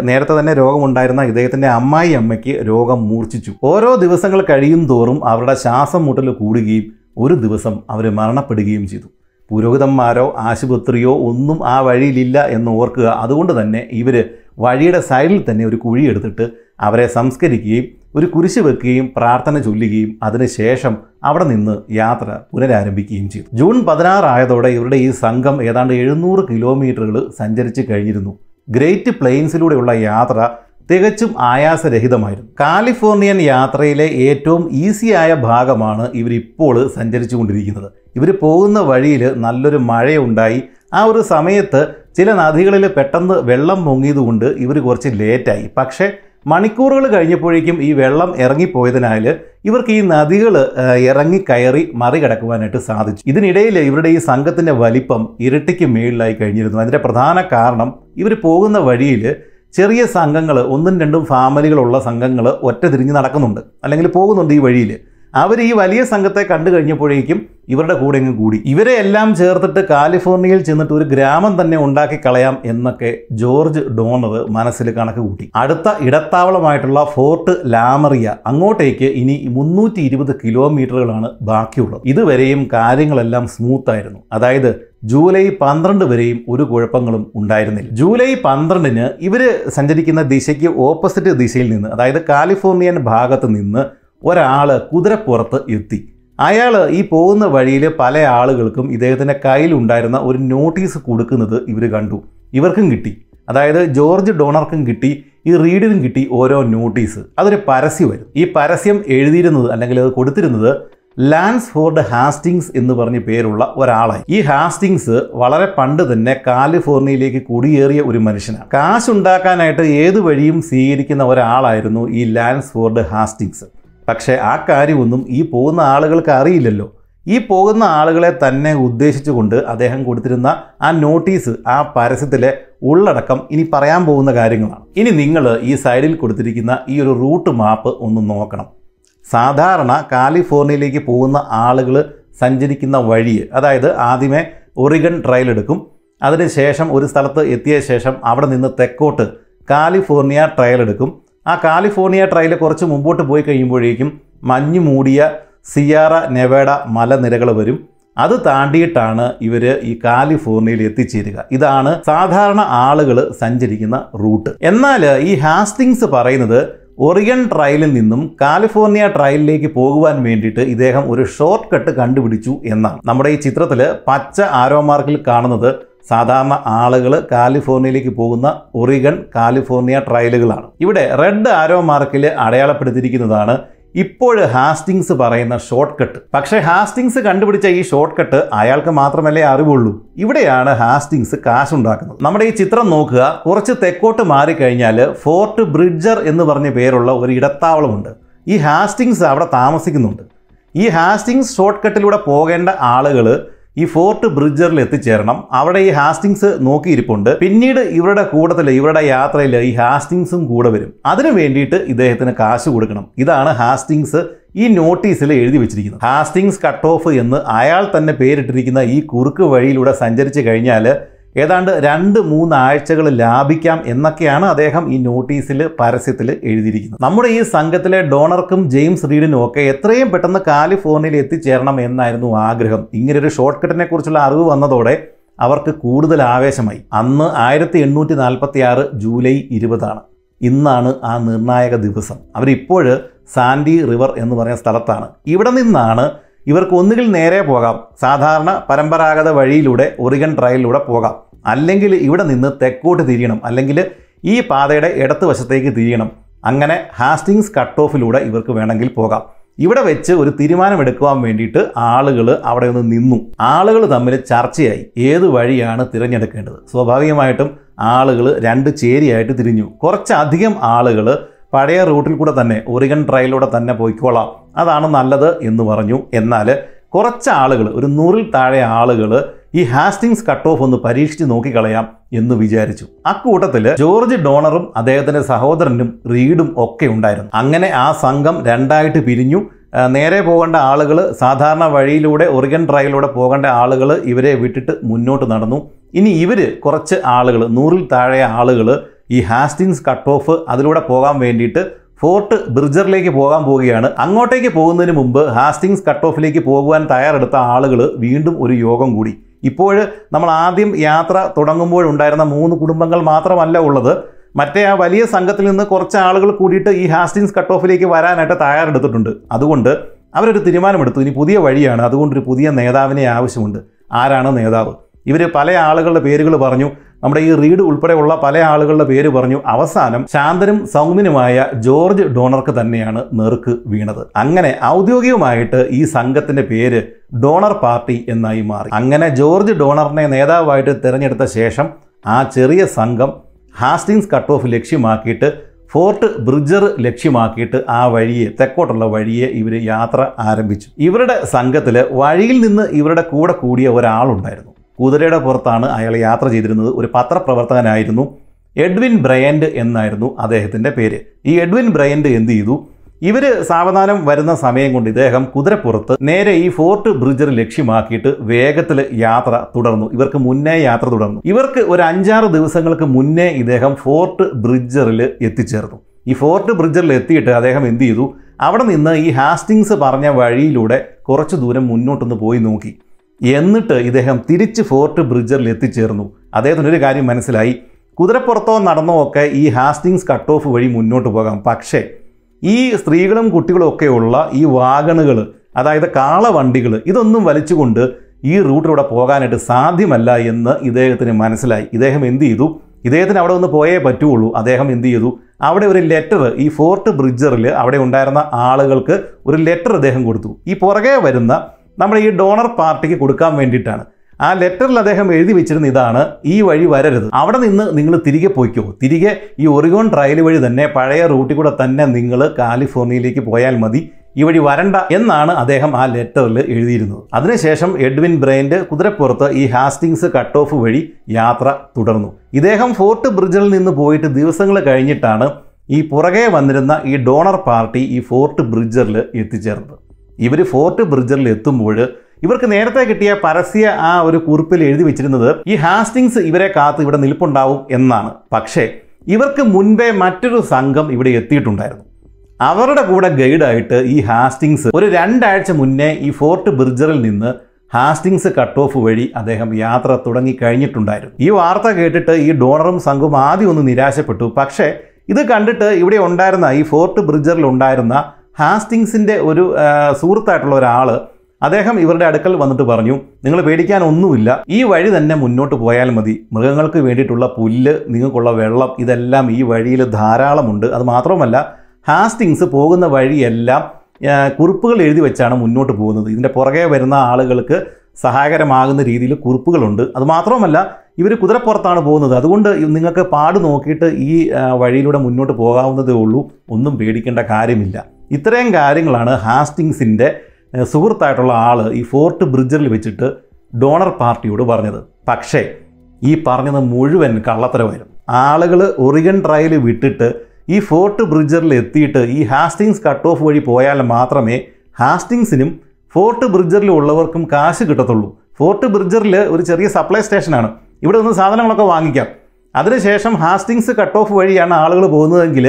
നേരത്തെ തന്നെ രോഗമുണ്ടായിരുന്ന ഇദ്ദേഹത്തിൻ്റെ അമ്മായി അമ്മയ്ക്ക് രോഗം മൂർച്ഛിച്ചു. ഓരോ ദിവസങ്ങൾ കഴിയും തോറും അവരുടെ ശ്വാസം മുട്ടൽ കൂടുകയും ഒരു ദിവസം അവർ മരണപ്പെടുകയും ചെയ്തു. പുരോഹിതന്മാരോ ആശുപത്രിയോ ഒന്നും ആ വഴിയിലില്ല എന്ന് ഓർക്കുക. അതുകൊണ്ട് തന്നെ ഇവർ വഴിയുടെ സൈഡിൽ തന്നെ ഒരു കുഴിയെടുത്തിട്ട് അവരെ സംസ്കരിക്കുകയും ഒരു കുരിശ് വെക്കുകയും പ്രാർത്ഥന ചൊല്ലുകയും അതിനുശേഷം അവിടെ നിന്ന് യാത്ര പുനരാരംഭിക്കുകയും ചെയ്തു. ജൂൺ 16 ആയതോടെ ഇവരുടെ ഈ സംഘം ഏതാണ്ട് 700 കിലോമീറ്ററുകൾ സഞ്ചരിച്ച് കഴിഞ്ഞിരുന്നു. ഗ്രേറ്റ് പ്ലെയിൻസിലൂടെയുള്ള യാത്ര തികച്ചും ആയാസരഹിതമായിരുന്നു. കാലിഫോർണിയൻ യാത്രയിലെ ഏറ്റവും ഈസിയായ ഭാഗമാണ് ഇവരിപ്പോൾ സഞ്ചരിച്ചു കൊണ്ടിരിക്കുന്നത്. ഇവർ പോകുന്ന വഴിയിൽ നല്ലൊരു മഴയുണ്ടായി. ആ ഒരു സമയത്ത് ചില നദികളിൽ പെട്ടെന്ന് വെള്ളം പൊങ്ങിയതുകൊണ്ട് ഇവർ കുറച്ച് ലേറ്റായി. പക്ഷേ മണിക്കൂറുകൾ കഴിഞ്ഞപ്പോഴേക്കും ഈ വെള്ളം ഇറങ്ങിപ്പോയതിനാൽ ഇവർക്ക് ഈ നദികൾ ഇറങ്ങിക്കയറി മറികടക്കുവാനായിട്ട് സാധിച്ചു. ഇതിനിടയിൽ ഇവരുടെ ഈ സംഘത്തിൻ്റെ വലിപ്പം ഇരട്ടിക്ക് മേളിലായി കഴിഞ്ഞിരുന്നു. അതിൻ്റെ പ്രധാന കാരണം ഇവർ പോകുന്ന വഴിയിൽ ചെറിയ സംഘങ്ങൾ, 1-2 ഫാമിലികളുള്ള സംഘങ്ങൾ ഒറ്റ തിരിഞ്ഞ് നടക്കുന്നുണ്ട്, അല്ലെങ്കിൽ പോകുന്നുണ്ട് ഈ വഴിയിൽ. അവർ ഈ വലിയ സംഘത്തെ കണ്ടു കഴിഞ്ഞപ്പോഴേക്കും ഇവരുടെ കൂടെ ഇങ്ങ് കൂടി. ഇവരെ എല്ലാം ചേർത്തിട്ട് കാലിഫോർണിയയിൽ ചെന്നിട്ട് ഒരു ഗ്രാമം തന്നെ ഉണ്ടാക്കി കളയാം എന്നൊക്കെ ജോർജ് ഡോണർ മനസ്സിൽ കണക്ക് കൂട്ടി. അടുത്ത ഇടത്താവളമായിട്ടുള്ള ഫോർട്ട് ലാമറിയ, അങ്ങോട്ടേക്ക് ഇനി 320 കിലോമീറ്ററുകളാണ് ബാക്കിയുള്ളത്. ഇതുവരെയും കാര്യങ്ങളെല്ലാം സ്മൂത്തായിരുന്നു. അതായത് ജൂലൈ 12 വരെയും ഒരു കുഴപ്പങ്ങളും ഉണ്ടായിരുന്നില്ല. ജൂലൈ 12 ഇവർ സഞ്ചരിക്കുന്ന ദിശയ്ക്ക് ഓപ്പോസിറ്റ് ദിശയിൽ നിന്ന്, അതായത് കാലിഫോർണിയൻ ഭാഗത്ത് നിന്ന് ഒരാൾ കുതിരപ്പുറത്ത് എത്തി. അയാൾ ഈ പോകുന്ന വഴിയിൽ പല ആളുകൾക്കും ഇദ്ദേഹത്തിൻ്റെ കയ്യിലുണ്ടായിരുന്ന ഒരു നോട്ടീസ് കൊടുക്കുന്നത് ഇവർ കണ്ടു. ഇവർക്കും കിട്ടി, അതായത് ജോർജ് ഡോണർക്കും കിട്ടി, ഈ റീഡിനും കിട്ടി ഓരോ നോട്ടീസ്. അതൊരു പരസ്യമായിരുന്നു. ഈ പരസ്യം എഴുതിയിരുന്നത്, അല്ലെങ്കിൽ അത് കൊടുത്തിരുന്നത്, ലാൻസ്ഫോർഡ് ഹാസ്റ്റിങ്സ് എന്ന് പറഞ്ഞ് പേരുള്ള ഒരാളായി. ഈ ഹാസ്റ്റിങ്സ് വളരെ പണ്ട് തന്നെ കാലിഫോർണിയയിലേക്ക് കുടിയേറിയ ഒരു മനുഷ്യനാണ്. കാശുണ്ടാക്കാനായിട്ട് ഏത് വഴിയും സ്വീകരിക്കുന്ന ഒരാളായിരുന്നു ഈ ലാൻസ്ഫോർഡ് ഹാസ്റ്റിങ്സ്. പക്ഷേ ആ കാര്യമൊന്നും ഈ പോകുന്ന ആളുകൾക്ക് അറിയില്ലല്ലോ. ഈ പോകുന്ന ആളുകളെ തന്നെ ഉദ്ദേശിച്ചുകൊണ്ട് അദ്ദേഹം കൊടുത്തിരുന്ന ആ നോട്ടീസ്, ആ പരസ്യത്തിലെ ഉള്ളടക്കം ഇനി പറയാൻ പോകുന്ന കാര്യങ്ങളാണ്. ഇനി നിങ്ങൾ ഈ സൈഡിൽ കൊടുത്തിരിക്കുന്ന ഈ ഒരു റൂട്ട് മാപ്പ് ഒന്ന് നോക്കണം. സാധാരണ കാലിഫോർണിയയിലേക്ക് പോകുന്ന ആളുകൾ സഞ്ചരിക്കുന്ന വഴി, അതായത് ആദ്യമേ ഒറിഗൺ ട്രയൽ എടുക്കും, അതിനുശേഷം ഒരു സ്ഥലത്ത് എത്തിയ ശേഷം അവിടെ നിന്ന് തെക്കോട്ട് കാലിഫോർണിയ ട്രയൽ എടുക്കും. ആ കാലിഫോർണിയ ട്രയൽ കുറച്ച് മുമ്പോട്ട് പോയി കഴിയുമ്പോഴേക്കും മഞ്ഞ് മൂടിയ സിയാറ നെവാഡ മലനിരകൾ വരും. അത് താണ്ടിയിട്ടാണ് ഇവർ ഈ കാലിഫോർണിയയിൽ എത്തിച്ചേരുക. ഇതാണ് സാധാരണ ആളുകൾ സഞ്ചരിക്കുന്ന റൂട്ട്. എന്നാൽ ഈ ഹാസ്റ്റിങ്സ് പറയുന്നത് ഒറിഗൺ ട്രയലിൽ നിന്നും കാലിഫോർണിയ ട്രയലിലേക്ക് പോകുവാൻ വേണ്ടിയിട്ട് ഇദ്ദേഹം ഒരു ഷോർട്ട് കട്ട് കണ്ടുപിടിച്ചു എന്നാണ്. നമ്മുടെ ഈ ചിത്രത്തിൽ പച്ച ആരോ മാർക്കിൽ കാണുന്നത് സാധാരണ ആളുകൾ കാലിഫോർണിയയിലേക്ക് പോകുന്ന ഒറിഗൺ കാലിഫോർണിയ ട്രയലുകളാണ്. ഇവിടെ റെഡ് ആരോ മാർക്കിൽ അടയാളപ്പെടുത്തിയിരിക്കുന്നതാണ് ഇപ്പോൾ ഹാസ്റ്റിങ്സ് പറയുന്ന ഷോർട്ട് കട്ട്. പക്ഷേ ഹാസ്റ്റിങ്സ് കണ്ടുപിടിച്ച ഈ ഷോർട്ട് കട്ട് അയാൾക്ക് മാത്രമല്ലേ അറിവുള്ളൂ. ഇവിടെയാണ് ഹാസ്റ്റിങ്സ് കാശുണ്ടാക്കുന്നത്. നമ്മുടെ ഈ ചിത്രം നോക്കുക. കുറച്ച് തെക്കോട്ട് മാറിക്കഴിഞ്ഞാൽ ഫോർട്ട് ബ്രിഡ്ജർ എന്ന് പറഞ്ഞ പേരുള്ള ഒരു ഇടത്താവളമുണ്ട്. ഈ ഹാസ്റ്റിങ്സ് അവിടെ താമസിക്കുന്നുണ്ട്. ഈ ഹാസ്റ്റിങ്സ് ഷോർട്ട് കട്ടിലൂടെ പോകേണ്ട ആളുകൾ ഈ ഫോർട്ട് ബ്രിഡ്ജറിൽ എത്തിച്ചേരണം. അവിടെ ഈ ഹാസ്റ്റിങ്സ് നോക്കിയിരിപ്പുണ്ട്. പിന്നീട് ഇവരുടെ കൂട്ടത്തിൽ, ഇവരുടെ യാത്രയിൽ ഈ ഹാസ്റ്റിങ്സും കൂടെ വരും. അതിനു വേണ്ടിയിട്ട് ഇദ്ദേഹത്തിന് കാശ് കൊടുക്കണം. ഇതാണ് ഹാസ്റ്റിങ്സ് ഈ നോട്ടീസിൽ എഴുതി വെച്ചിരിക്കുന്നത്. ഹാസ്റ്റിങ്സ് കട്ട് ഓഫ് എന്ന് അയാൾ തന്നെ പേരിട്ടിരിക്കുന്ന ഈ കുറുക്ക് വഴിയിലൂടെ സഞ്ചരിച്ച് കഴിഞ്ഞാൽ ഏതാണ്ട് 2-3 ആഴ്ചകൾ ലാഭിക്കാം എന്നൊക്കെയാണ് അദ്ദേഹം ഈ നോട്ടീസിൽ, പരസ്യത്തിൽ എഴുതിയിരിക്കുന്നത്. നമ്മുടെ ഈ സംഘത്തിലെ ഡോണർക്കും ജെയിംസ് റീഡിനും ഒക്കെ എത്രയും പെട്ടെന്ന് കാലിഫോർണിയയിൽ എത്തിച്ചേരണം എന്നായിരുന്നു ആഗ്രഹം. ഇങ്ങനൊരു ഷോർട്ട് കട്ടിനെ കുറിച്ചുള്ള അറിവ് വന്നതോടെ അവർക്ക് കൂടുതൽ ആവേശമായി. അന്ന് 1846 ജൂലൈ 20 ഇന്നാണ് ആ നിർണായക ദിവസം. അവരിപ്പോൾ സാൻഡി റിവർ എന്ന് പറയുന്ന സ്ഥലത്താണ്. ഇവിടെ നിന്നാണ് ഇവർക്ക് ഒന്നുകിൽ നേരെ പോകാം, സാധാരണ പരമ്പരാഗത വഴിയിലൂടെ ഒറിഗൺ ട്രയലിലൂടെ പോകാം, അല്ലെങ്കിൽ ഇവിടെ നിന്ന് തെക്കോട്ട് തിരിയണം, അല്ലെങ്കിൽ ഈ പാതയുടെ ഇടത്ത് വശത്തേക്ക് തിരിയണം. അങ്ങനെ ഹാസ്റ്റിങ്സ് കട്ട് ഓഫിലൂടെ ഇവർക്ക് വേണമെങ്കിൽ പോകാം. ഇവിടെ വെച്ച് ഒരു തീരുമാനമെടുക്കുവാൻ വേണ്ടിയിട്ട് ആളുകൾ അവിടെ ഒന്ന് നിന്നു. ആളുകൾ തമ്മിൽ ചർച്ചയായി ഏത് വഴിയാണ് തിരഞ്ഞെടുക്കേണ്ടത്. സ്വാഭാവികമായിട്ടും ആളുകൾ 2 ചേരിയായിട്ട് തിരിഞ്ഞു. കുറച്ചധികം ആളുകൾ പഴയ റൂട്ടിൽ കൂടെ തന്നെ, ഒറിഗൺ ട്രയലിലൂടെ തന്നെ പോയിക്കോളാം, അതാണ് നല്ലത് എന്ന് പറഞ്ഞു. എന്നാൽ കുറച്ച് ആളുകൾ, ഒരു 100-ൽ താഴെ ആളുകൾ ഈ ഹാസ്റ്റിങ്സ് കട്ട് ഓഫ് ഒന്ന് പരീക്ഷിച്ച് നോക്കിക്കളയാം എന്ന് വിചാരിച്ചു. അക്കൂട്ടത്തിൽ ജോർജ് ഡോണറും അദ്ദേഹത്തിൻ്റെ സഹോദരനും റീഡും ഒക്കെ ഉണ്ടായിരുന്നു. അങ്ങനെ ആ സംഘം 2ആയിട്ട് പിരിഞ്ഞു. നേരെ പോകേണ്ട ആളുകൾ സാധാരണ വഴിയിലൂടെ, ഒറിഗൺ ട്രയലിലൂടെ പോകേണ്ട ആളുകൾ ഇവരെ വിട്ടിട്ട് മുന്നോട്ട് നടന്നു. ഇനി ഇവർ കുറച്ച് ആളുകൾ, 100-ൽ താഴെ ആളുകൾ ഈ ഹാസ്റ്റിങ്സ് കട്ട് ഓഫ് അതിലൂടെ പോകാൻ വേണ്ടിയിട്ട് ഫോർട്ട് ബ്രിഡ്ജറിലേക്ക് പോകാൻ പോവുകയാണ്. അങ്ങോട്ടേക്ക് പോകുന്നതിന് മുമ്പ് ഹാസ്റ്റിങ്സ് കട്ട് ഓഫിലേക്ക് പോകുവാൻ തയ്യാറെടുത്ത ആളുകൾ വീണ്ടും ഒരു യോഗം കൂടി. ഇപ്പോൾ നമ്മൾ ആദ്യം യാത്ര തുടങ്ങുമ്പോഴുണ്ടായിരുന്ന 3 കുടുംബങ്ങൾ മാത്രമല്ല ഉള്ളത്, മറ്റേ ആ വലിയ സംഘത്തിൽ നിന്ന് കുറച്ച് ആളുകൾ കൂടിയിട്ട് ഈ ഹാസ്റ്റിങ്സ് കട്ട് ഓഫിലേക്ക് വരാനായിട്ട് തയ്യാറെടുത്തിട്ടുണ്ട്. അതുകൊണ്ട് അവരൊരു തീരുമാനമെടുത്തു, ഇനി പുതിയ വഴിയാണ്, അതുകൊണ്ടൊരു പുതിയ നേതാവിനെ ആവശ്യമുണ്ട്. ആരാണ് നേതാവ്? ഇവർ പല ആളുകളുടെ പേരുകൾ പറഞ്ഞു, നമ്മുടെ ഈ റീഡ് ഉൾപ്പെടെയുള്ള പല ആളുകളുടെ പേര് പറഞ്ഞു. അവസാനം ശാന്തനും സൗമ്യനുമായ ജോർജ് ഡോണർക്ക് തന്നെയാണ് നെറുക്ക് വീണത്. അങ്ങനെ ഔദ്യോഗികമായിട്ട് ഈ സംഘത്തിൻ്റെ പേര് ഡോണർ പാർട്ടി എന്നായി മാറി. അങ്ങനെ ജോർജ് ഡോണറിനെ നേതാവായിട്ട് തിരഞ്ഞെടുത്ത ശേഷം ആ ചെറിയ സംഘം ഹാസ്റ്റിങ്സ് കട്ട് ഓഫ് ലക്ഷ്യമാക്കിയിട്ട് ഫോർട്ട് ബ്രിഡ്ജർ ലക്ഷ്യമാക്കിയിട്ട് ആ വഴിയെ, തെക്കോട്ടുള്ള വഴിയെ ഇവർ യാത്ര ആരംഭിച്ചു. ഇവരുടെ സംഘത്തിൽ വഴിയിൽ നിന്ന് ഇവരുടെ കൂടെ കൂടിയ ഒരാളുണ്ടായിരുന്നു. കുതിരയുടെ പുറത്താണ് അയാൾ യാത്ര ചെയ്തിരുന്നത്. ഒരു പത്രപ്രവർത്തകനായിരുന്നു. എഡ്വിൻ ബ്രയൻ്റ് എന്നായിരുന്നു അദ്ദേഹത്തിൻ്റെ പേര്. ഈ എഡ്വിൻ ബ്രയൻ്റ് എന്ത് ചെയ്തു? ഇവർ സാവധാനം വരുന്ന സമയം കൊണ്ട് ഇദ്ദേഹം കുതിരപ്പുറത്ത് നേരെ ഈ ഫോർട്ട് ബ്രിഡ്ജർ ലക്ഷ്യമാക്കിയിട്ട് വേഗത്തിൽ യാത്ര തുടർന്നു. ഇവർക്ക് മുന്നേ യാത്ര തുടർന്നു. ഇവർക്ക് ഒരു 5-6 ദിവസങ്ങൾക്ക് മുന്നേ ഇദ്ദേഹം ഫോർട്ട് ബ്രിഡ്ജറിൽ എത്തിച്ചേർന്നു. ഈ ഫോർട്ട് ബ്രിഡ്ജറിൽ എത്തിയിട്ട് അദ്ദേഹം എന്ത് ചെയ്തു? അവിടെ നിന്ന് ഈ ഹാസ്റ്റിങ്സ് പറഞ്ഞ വഴിയിലൂടെ കുറച്ച് ദൂരം മുന്നോട്ടൊന്ന് പോയി നോക്കി. എന്നിട്ട് ഇദ്ദേഹം തിരിച്ച് ഫോർട്ട് ബ്രിഡ്ജറിൽ എത്തിച്ചേർന്നു. അദ്ദേഹത്തിനൊരു കാര്യം മനസ്സിലായി, കുതിരപ്പുറത്തോ നടന്നോ ഒക്കെ ഈ ഹാസ്റ്റിങ്സ് കട്ട് ഓഫ് വഴി മുന്നോട്ട് പോകാം, പക്ഷേ ഈ സ്ത്രീകളും കുട്ടികളും ഒക്കെയുള്ള ഈ വാഗണുകൾ, അതായത് കാളവണ്ടികൾ, ഇതൊന്നും വലിച്ചുകൊണ്ട് ഈ റൂട്ടിലൂടെ പോകാനായിട്ട് സാധ്യമല്ല എന്ന് ഇദ്ദേഹത്തിന് മനസ്സിലായി. ഇദ്ദേഹം എന്ത് ചെയ്തു? ഇദ്ദേഹത്തിന് അവിടെ ഒന്ന് പോയേ പറ്റുകയുള്ളൂ. അദ്ദേഹം എന്ത് ചെയ്തു? അവിടെ ഒരു ലെറ്റർ, ഈ ഫോർട്ട് ബ്രിഡ്ജറിൽ അവിടെ ഉണ്ടായിരുന്ന ആളുകൾക്ക് ഒരു ലെറ്റർ അദ്ദേഹം കൊടുത്തു. ഈ പുറകെ വരുന്ന നമ്മുടെ ഈ ഡോണർ പാർട്ടിക്ക് കൊടുക്കാൻ വേണ്ടിയിട്ടാണ്. ആ ലെറ്ററിൽ അദ്ദേഹം എഴുതി വെച്ചിരുന്ന ഇതാണ്: ഈ വഴി വരരുത്, അവിടെ നിന്ന് നിങ്ങൾ തിരികെ പോയിക്കോ, തിരികെ ഈ ഒറിഗോൺ ട്രയൽ വഴി തന്നെ, പഴയ റൂട്ടിൽ കൂടെ തന്നെ നിങ്ങൾ കാലിഫോർണിയയിലേക്ക് പോയാൽ മതി, ഈ വഴി വരണ്ട എന്നാണ് അദ്ദേഹം ആ ലെറ്ററിൽ എഴുതിയിരുന്നത്. അതിനുശേഷം എഡ്വിൻ ബ്രയൻ്റ് കുതിരപ്പുറത്ത് ഈ ഹാസ്റ്റിങ്സ് കട്ട് ഓഫ് വഴി യാത്ര തുടർന്നു. ഇദ്ദേഹം ഫോർട്ട് ബ്രിഡ്ജിൽ നിന്ന് പോയിട്ട് ദിവസങ്ങൾ കഴിഞ്ഞിട്ടാണ് ഈ പുറകെ വന്നിരുന്ന ഈ ഡോണർ പാർട്ടി ഈ ഫോർട്ട് ബ്രിഡ്ജറിൽ എത്തിച്ചേർന്നത്. ഇവർ ഫോർട്ട് ബ്രിഡ്ജറിൽ എത്തുമ്പോൾ ഇവർക്ക് നേരത്തെ കിട്ടിയ പരസ്യ ആ ഒരു കുറിപ്പിൽ എഴുതി വെച്ചിരുന്നത് ഈ ഹാസ്റ്റിങ്സ് ഇവരെ കാത്ത് ഇവിടെ നിൽപ്പുണ്ടാവും എന്നാണ്. പക്ഷേ ഇവർക്ക് മുൻപേ മറ്റൊരു സംഘം ഇവിടെ എത്തിയിട്ടുണ്ടായിരുന്നു. അവരുടെ കൂടെ ഗൈഡായിട്ട് ഈ ഹാസ്റ്റിങ്സ് ഒരു 2 ആഴ്ച മുന്നേ ഈ ഫോർട്ട് ബ്രിഡ്ജറിൽ നിന്ന് ഹാസ്റ്റിങ്സ് കട്ട് ഓഫ് വഴി അദ്ദേഹം യാത്ര തുടങ്ങിക്കഴിഞ്ഞിട്ടുണ്ടായിരുന്നു. ഈ വാർത്ത കേട്ടിട്ട് ഈ ഡോണറും സംഘവും ആദ്യം ഒന്ന് നിരാശപ്പെട്ടു. പക്ഷേ ഇത് കണ്ടിട്ട് ഇവിടെ ഉണ്ടായിരുന്ന ഈ ഫോർട്ട് ബ്രിഡ്ജറിൽ ഉണ്ടായിരുന്ന ഹാസ്റ്റിങ്സിൻ്റെ ഒരു സുഹൃത്തായിട്ടുള്ള ഒരാൾ അദ്ദേഹം ഇവരുടെ അടുക്കൽ വന്നിട്ട് പറഞ്ഞു, നിങ്ങൾ പേടിക്കാൻ ഒന്നുമില്ല, ഈ വഴി തന്നെ മുന്നോട്ട് പോയാൽ മതി, മൃഗങ്ങൾക്ക് വേണ്ടിയിട്ടുള്ള പുല്ല്, നിങ്ങൾക്കുള്ള വെള്ളം, ഇതെല്ലാം ഈ വഴിയിൽ ധാരാളമുണ്ട്. അതുമാത്രമല്ല ഹാസ്റ്റിങ്സ് പോകുന്ന വഴിയെല്ലാം കുറിപ്പുകൾ എഴുതി വെച്ചാണ് മുന്നോട്ട് പോകുന്നത്, ഇതിൻ്റെ പുറകെ വരുന്ന ആളുകൾക്ക് സഹായകരമാകുന്ന രീതിയിൽ കുറിപ്പുകളുണ്ട്. അതുമാത്രമല്ല ഇവർ കുതിരപ്പുറത്താണ് പോകുന്നത്, അതുകൊണ്ട് നിങ്ങൾക്ക് പാട് നോക്കിയിട്ട് ഈ വഴിയിലൂടെ മുന്നോട്ട് പോകാവുന്നതേ ഉള്ളൂ, ഒന്നും പേടിക്കേണ്ട കാര്യമില്ല. ഇത്രയും കാര്യങ്ങളാണ് ഹാസ്റ്റിങ്സിൻ്റെ സുഹൃത്തായിട്ടുള്ള ആൾ ഈ ഫോർട്ട് ബ്രിഡ്ജറിൽ വെച്ചിട്ട് ഡോണർ പാർട്ടിയോട് പറഞ്ഞത്. പക്ഷേ ഈ പറഞ്ഞത് മുഴുവൻ കള്ളത്തരമായിരുന്നു. ആളുകൾ ഒറിഗൺ ട്രയൽ വിട്ടിട്ട് ഈ ഫോർട്ട് ബ്രിഡ്ജറിൽ എത്തിയിട്ട് ഈ ഹാസ്റ്റിങ്സ് കട്ട് ഓഫ് വഴി പോയാൽ മാത്രമേ ഹാസ്റ്റിങ്സിനും ഫോർട്ട് ബ്രിഡ്ജറിലുള്ളവർക്കും കാശ് കിട്ടത്തുള്ളൂ. ഫോർട്ട് ബ്രിഡ്ജറിൽ ഒരു ചെറിയ സപ്ലൈ സ്റ്റേഷനാണ്, ഇവിടെ നിന്ന് സാധനങ്ങളൊക്കെ വാങ്ങിക്കാം. അതിനുശേഷം ഹാസ്റ്റിങ്സ് കട്ട് ഓഫ് വഴിയാണ് ആളുകൾ പോകുന്നതെങ്കിൽ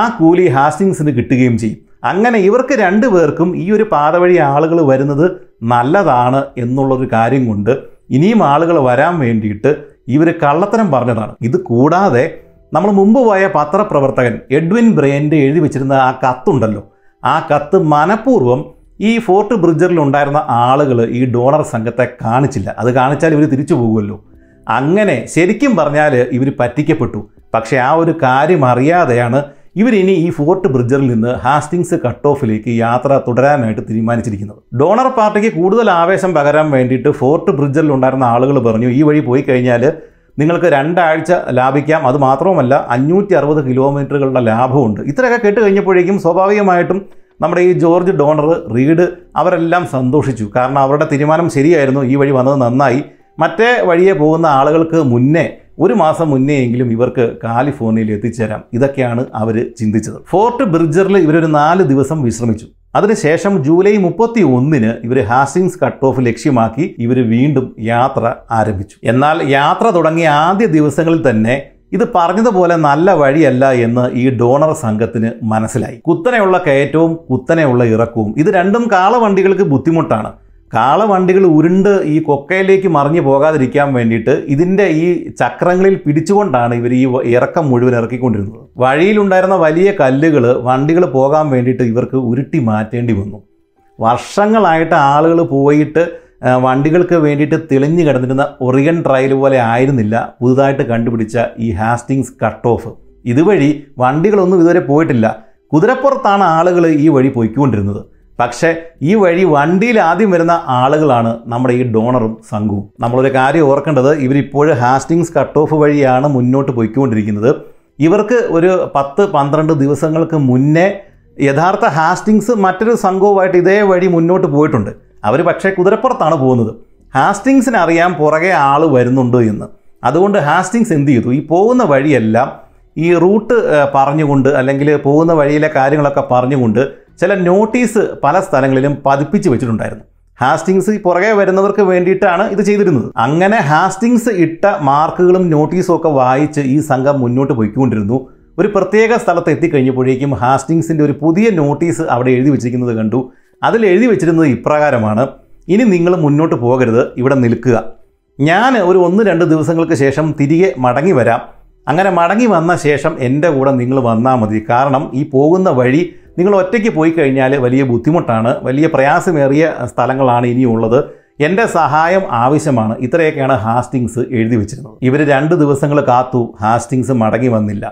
ആ കൂലി ഹാസ്റ്റിങ്സിന് കിട്ടുകയും ചെയ്യും. അങ്ങനെ ഇവർക്ക് 2 പേർക്കും ഈ ഒരു പാത വഴി ആളുകൾ വരുന്നത് നല്ലതാണ് എന്നുള്ളൊരു കാര്യം കൊണ്ട് ഇനിയും ആളുകൾ വരാൻ വേണ്ടിയിട്ട് ഇവർ കള്ളത്തരം പറഞ്ഞതാണ്. ഇത് കൂടാതെ നമ്മൾ മുമ്പ് പോയ പത്രപ്രവർത്തകൻ എഡ്വിൻ ബ്രയൻ്റ് എഴുതി വെച്ചിരുന്ന ആ കത്തുണ്ടല്ലോ, ആ കത്ത് മനഃപൂർവ്വം ഈ ഫോർട്ട് ബ്രിഡ്ജറിലുണ്ടായിരുന്ന ആളുകൾ ഈ ഡോണർ സംഘത്തെ കാണിച്ചില്ല. അത് കാണിച്ചാൽ ഇവർ തിരിച്ചു പോകുമല്ലോ. അങ്ങനെ ശരിക്കും പറഞ്ഞാൽ ഇവർ പറ്റിക്കപ്പെട്ടു. പക്ഷേ ആ ഒരു കാര്യം അറിയാതെയാണ് ഇവരിനി ഈ ഫോർട്ട് ബ്രിഡ്ജറിൽ നിന്ന് ഹാസ്റ്റിങ്സ് കട്ട് ഓഫിലേക്ക് യാത്ര തുടരാനായിട്ട് തീരുമാനിച്ചിരിക്കുന്നത്. ഡോണർ പാർട്ടിക്ക് കൂടുതൽ ആവേശം പകരാൻ വേണ്ടിയിട്ട് ഫോർട്ട് ബ്രിഡ്ജറിൽ ഉണ്ടായിരുന്ന ആളുകൾ പറഞ്ഞു, ഈ വഴി പോയി കഴിഞ്ഞാൽ നിങ്ങൾക്ക് 2 ആഴ്ച ലാഭിക്കാം, അതുമാത്രവുമല്ല 560 കിലോമീറ്ററുകളുടെ ലാഭമുണ്ട്. ഇത്രയൊക്കെ കേട്ട് കഴിഞ്ഞപ്പോഴേക്കും സ്വാഭാവികമായിട്ടും നമ്മുടെ ഈ ജോർജ് ഡോണർ, റീഡ് അവരെല്ലാം സന്തോഷിച്ചു. കാരണം അവരുടെ തീരുമാനം ശരിയായിരുന്നു, ഈ വഴി വന്നത് നന്നായി. മറ്റേ വഴിയെ പോകുന്ന ആളുകൾക്ക് മുന്നേ, 1 മാസം മുന്നേ എങ്കിലും ഇവർക്ക് കാലിഫോർണിയയിൽ എത്തിച്ചേരാം. ഇതൊക്കെയാണ് അവർ ചിന്തിച്ചത്. ഫോർട്ട് ബ്രിഡ്ജറിൽ ഇവരൊരു 4 ദിവസം വിശ്രമിച്ചു. അതിനുശേഷം ജൂലൈ 31 ഇവർ ഹാസ്റ്റിങ്സ് കട്ട് ഓഫ് ലക്ഷ്യമാക്കി ഇവർ വീണ്ടും യാത്ര ആരംഭിച്ചു. എന്നാൽ യാത്ര തുടങ്ങിയ ആദ്യ ദിവസങ്ങളിൽ തന്നെ ഇത് പറഞ്ഞതുപോലെ നല്ല വഴിയല്ല എന്ന് ഈ ഡോണർ സംഘത്തിന് മനസ്സിലായി. കുത്തനെയുള്ള കയറ്റവും കുത്തനെയുള്ള ഇറക്കവും ഇത് രണ്ടും കാളവണ്ടികൾക്ക് ബുദ്ധിമുട്ടാണ്. കാളവണ്ടികൾ ഉരുണ്ട് ഈ കൊക്കയിലേക്ക് മറിഞ്ഞു പോകാതിരിക്കാൻ വേണ്ടിയിട്ട് ഇതിൻ്റെ ഈ ചക്രങ്ങളിൽ പിടിച്ചുകൊണ്ടാണ് ഇവർ ഈ ഇറക്കം മുഴുവൻ ഇറക്കിക്കൊണ്ടിരുന്നത്. വഴിയിലുണ്ടായിരുന്ന വലിയ കല്ലുകൾ വണ്ടികൾ പോകാൻ വേണ്ടിയിട്ട് ഇവർക്ക് ഉരുട്ടി മാറ്റേണ്ടി വന്നു. വർഷങ്ങളായിട്ട് ആളുകൾ പോയിട്ട് വണ്ടികൾക്ക് വേണ്ടിയിട്ട് തെളിഞ്ഞു കിടന്നിരുന്ന ഒറിഗൺ ട്രയൽ പോലെ ആയിരുന്നില്ല പുതുതായിട്ട് കണ്ടുപിടിച്ച ഈ ഹാസ്റ്റിങ്സ് കട്ട് ഓഫ്. ഇതുവഴി വണ്ടികളൊന്നും ഇതുവരെ പോയിട്ടില്ല. കുതിരപ്പുറത്താണ് ആളുകൾ ഈ വഴി പോയിക്കൊണ്ടിരുന്നത്. പക്ഷേ ഈ വഴി വണ്ടിയിൽ ആദ്യം വരുന്ന ആളുകളാണ് നമ്മുടെ ഈ ഡോണറും സംഘവും. നമ്മളൊരു കാര്യം ഓർക്കേണ്ടത്, ഇവരിപ്പോഴും ഹാസ്റ്റിങ്സ് കട്ട് ഓഫ് വഴിയാണ് മുന്നോട്ട് പോയിക്കൊണ്ടിരിക്കുന്നത്. ഇവർക്ക് ഒരു 10-12 ദിവസങ്ങൾക്ക് മുന്നേ യഥാർത്ഥ ഹാസ്റ്റിങ്സ് മറ്റൊരു സംഘവുമായിട്ട് ഇതേ വഴി മുന്നോട്ട് പോയിട്ടുണ്ട്. അവർ പക്ഷേ കുതിരപ്പുറത്താണ് പോകുന്നത്. ഹാസ്റ്റിങ്സിനറിയാം പുറകെ ആൾ വരുന്നുണ്ട് എന്ന്. അതുകൊണ്ട് ഹാസ്റ്റിങ്സ് എന്ത് ചെയ്തു, ഈ പോകുന്ന വഴിയെല്ലാം ഈ റൂട്ട് പറഞ്ഞുകൊണ്ട് അല്ലെങ്കിൽ പോകുന്ന വഴിയിലെ കാര്യങ്ങളൊക്കെ പറഞ്ഞുകൊണ്ട് ചില നോട്ടീസ് പല സ്ഥലങ്ങളിലും പതിപ്പിച്ച് വെച്ചിട്ടുണ്ടായിരുന്നു. ഹാസ്റ്റിങ്സ് പുറകെ വരുന്നവർക്ക് വേണ്ടിയിട്ടാണ് ഇത് ചെയ്തിരുന്നത്. അങ്ങനെ ഹാസ്റ്റിങ്സ് ഇട്ട മാർക്കുകളും നോട്ടീസും ഒക്കെ വായിച്ച് ഈ സംഘം മുന്നോട്ട് പോയിക്കൊണ്ടിരുന്നു. ഒരു പ്രത്യേക സ്ഥലത്ത് എത്തിക്കഴിഞ്ഞപ്പോഴേക്കും ഹാസ്റ്റിങ്സിൻ്റെ ഒരു പുതിയ നോട്ടീസ് അവിടെ എഴുതി വെച്ചിരിക്കുന്നത് കണ്ടു. അതിൽ എഴുതി വെച്ചിരുന്നത് ഇപ്രകാരമാണ്: ഇനി നിങ്ങൾ മുന്നോട്ട് പോകരുത്, ഇവിടെ നിൽക്കുക. ഞാൻ ഒരു 1-2 ദിവസങ്ങൾക്ക് ശേഷം തിരികെ മടങ്ങി വരാം. അങ്ങനെ മടങ്ങി വന്ന ശേഷം എൻ്റെ കൂടെ നിങ്ങൾ വന്നാൽ മതി. കാരണം ഈ പോകുന്ന വഴി നിങ്ങൾ ഒറ്റയ്ക്ക് പോയി കഴിഞ്ഞാൽ വലിയ ബുദ്ധിമുട്ടാണ്, വലിയ പ്രയാസമേറിയ സ്ഥലങ്ങളാണ് ഇനിയുള്ളത്. എൻ്റെ സഹായം ആവശ്യമാണ്. ഇത്രയൊക്കെയാണ് ഹാസ്റ്റിങ്സ് എഴുതി വെച്ചിരുന്നത്. ഇവർ 2 ദിവസങ്ങൾ കാത്തു. ഹാസ്റ്റിങ്സ് മടങ്ങി വന്നില്ല.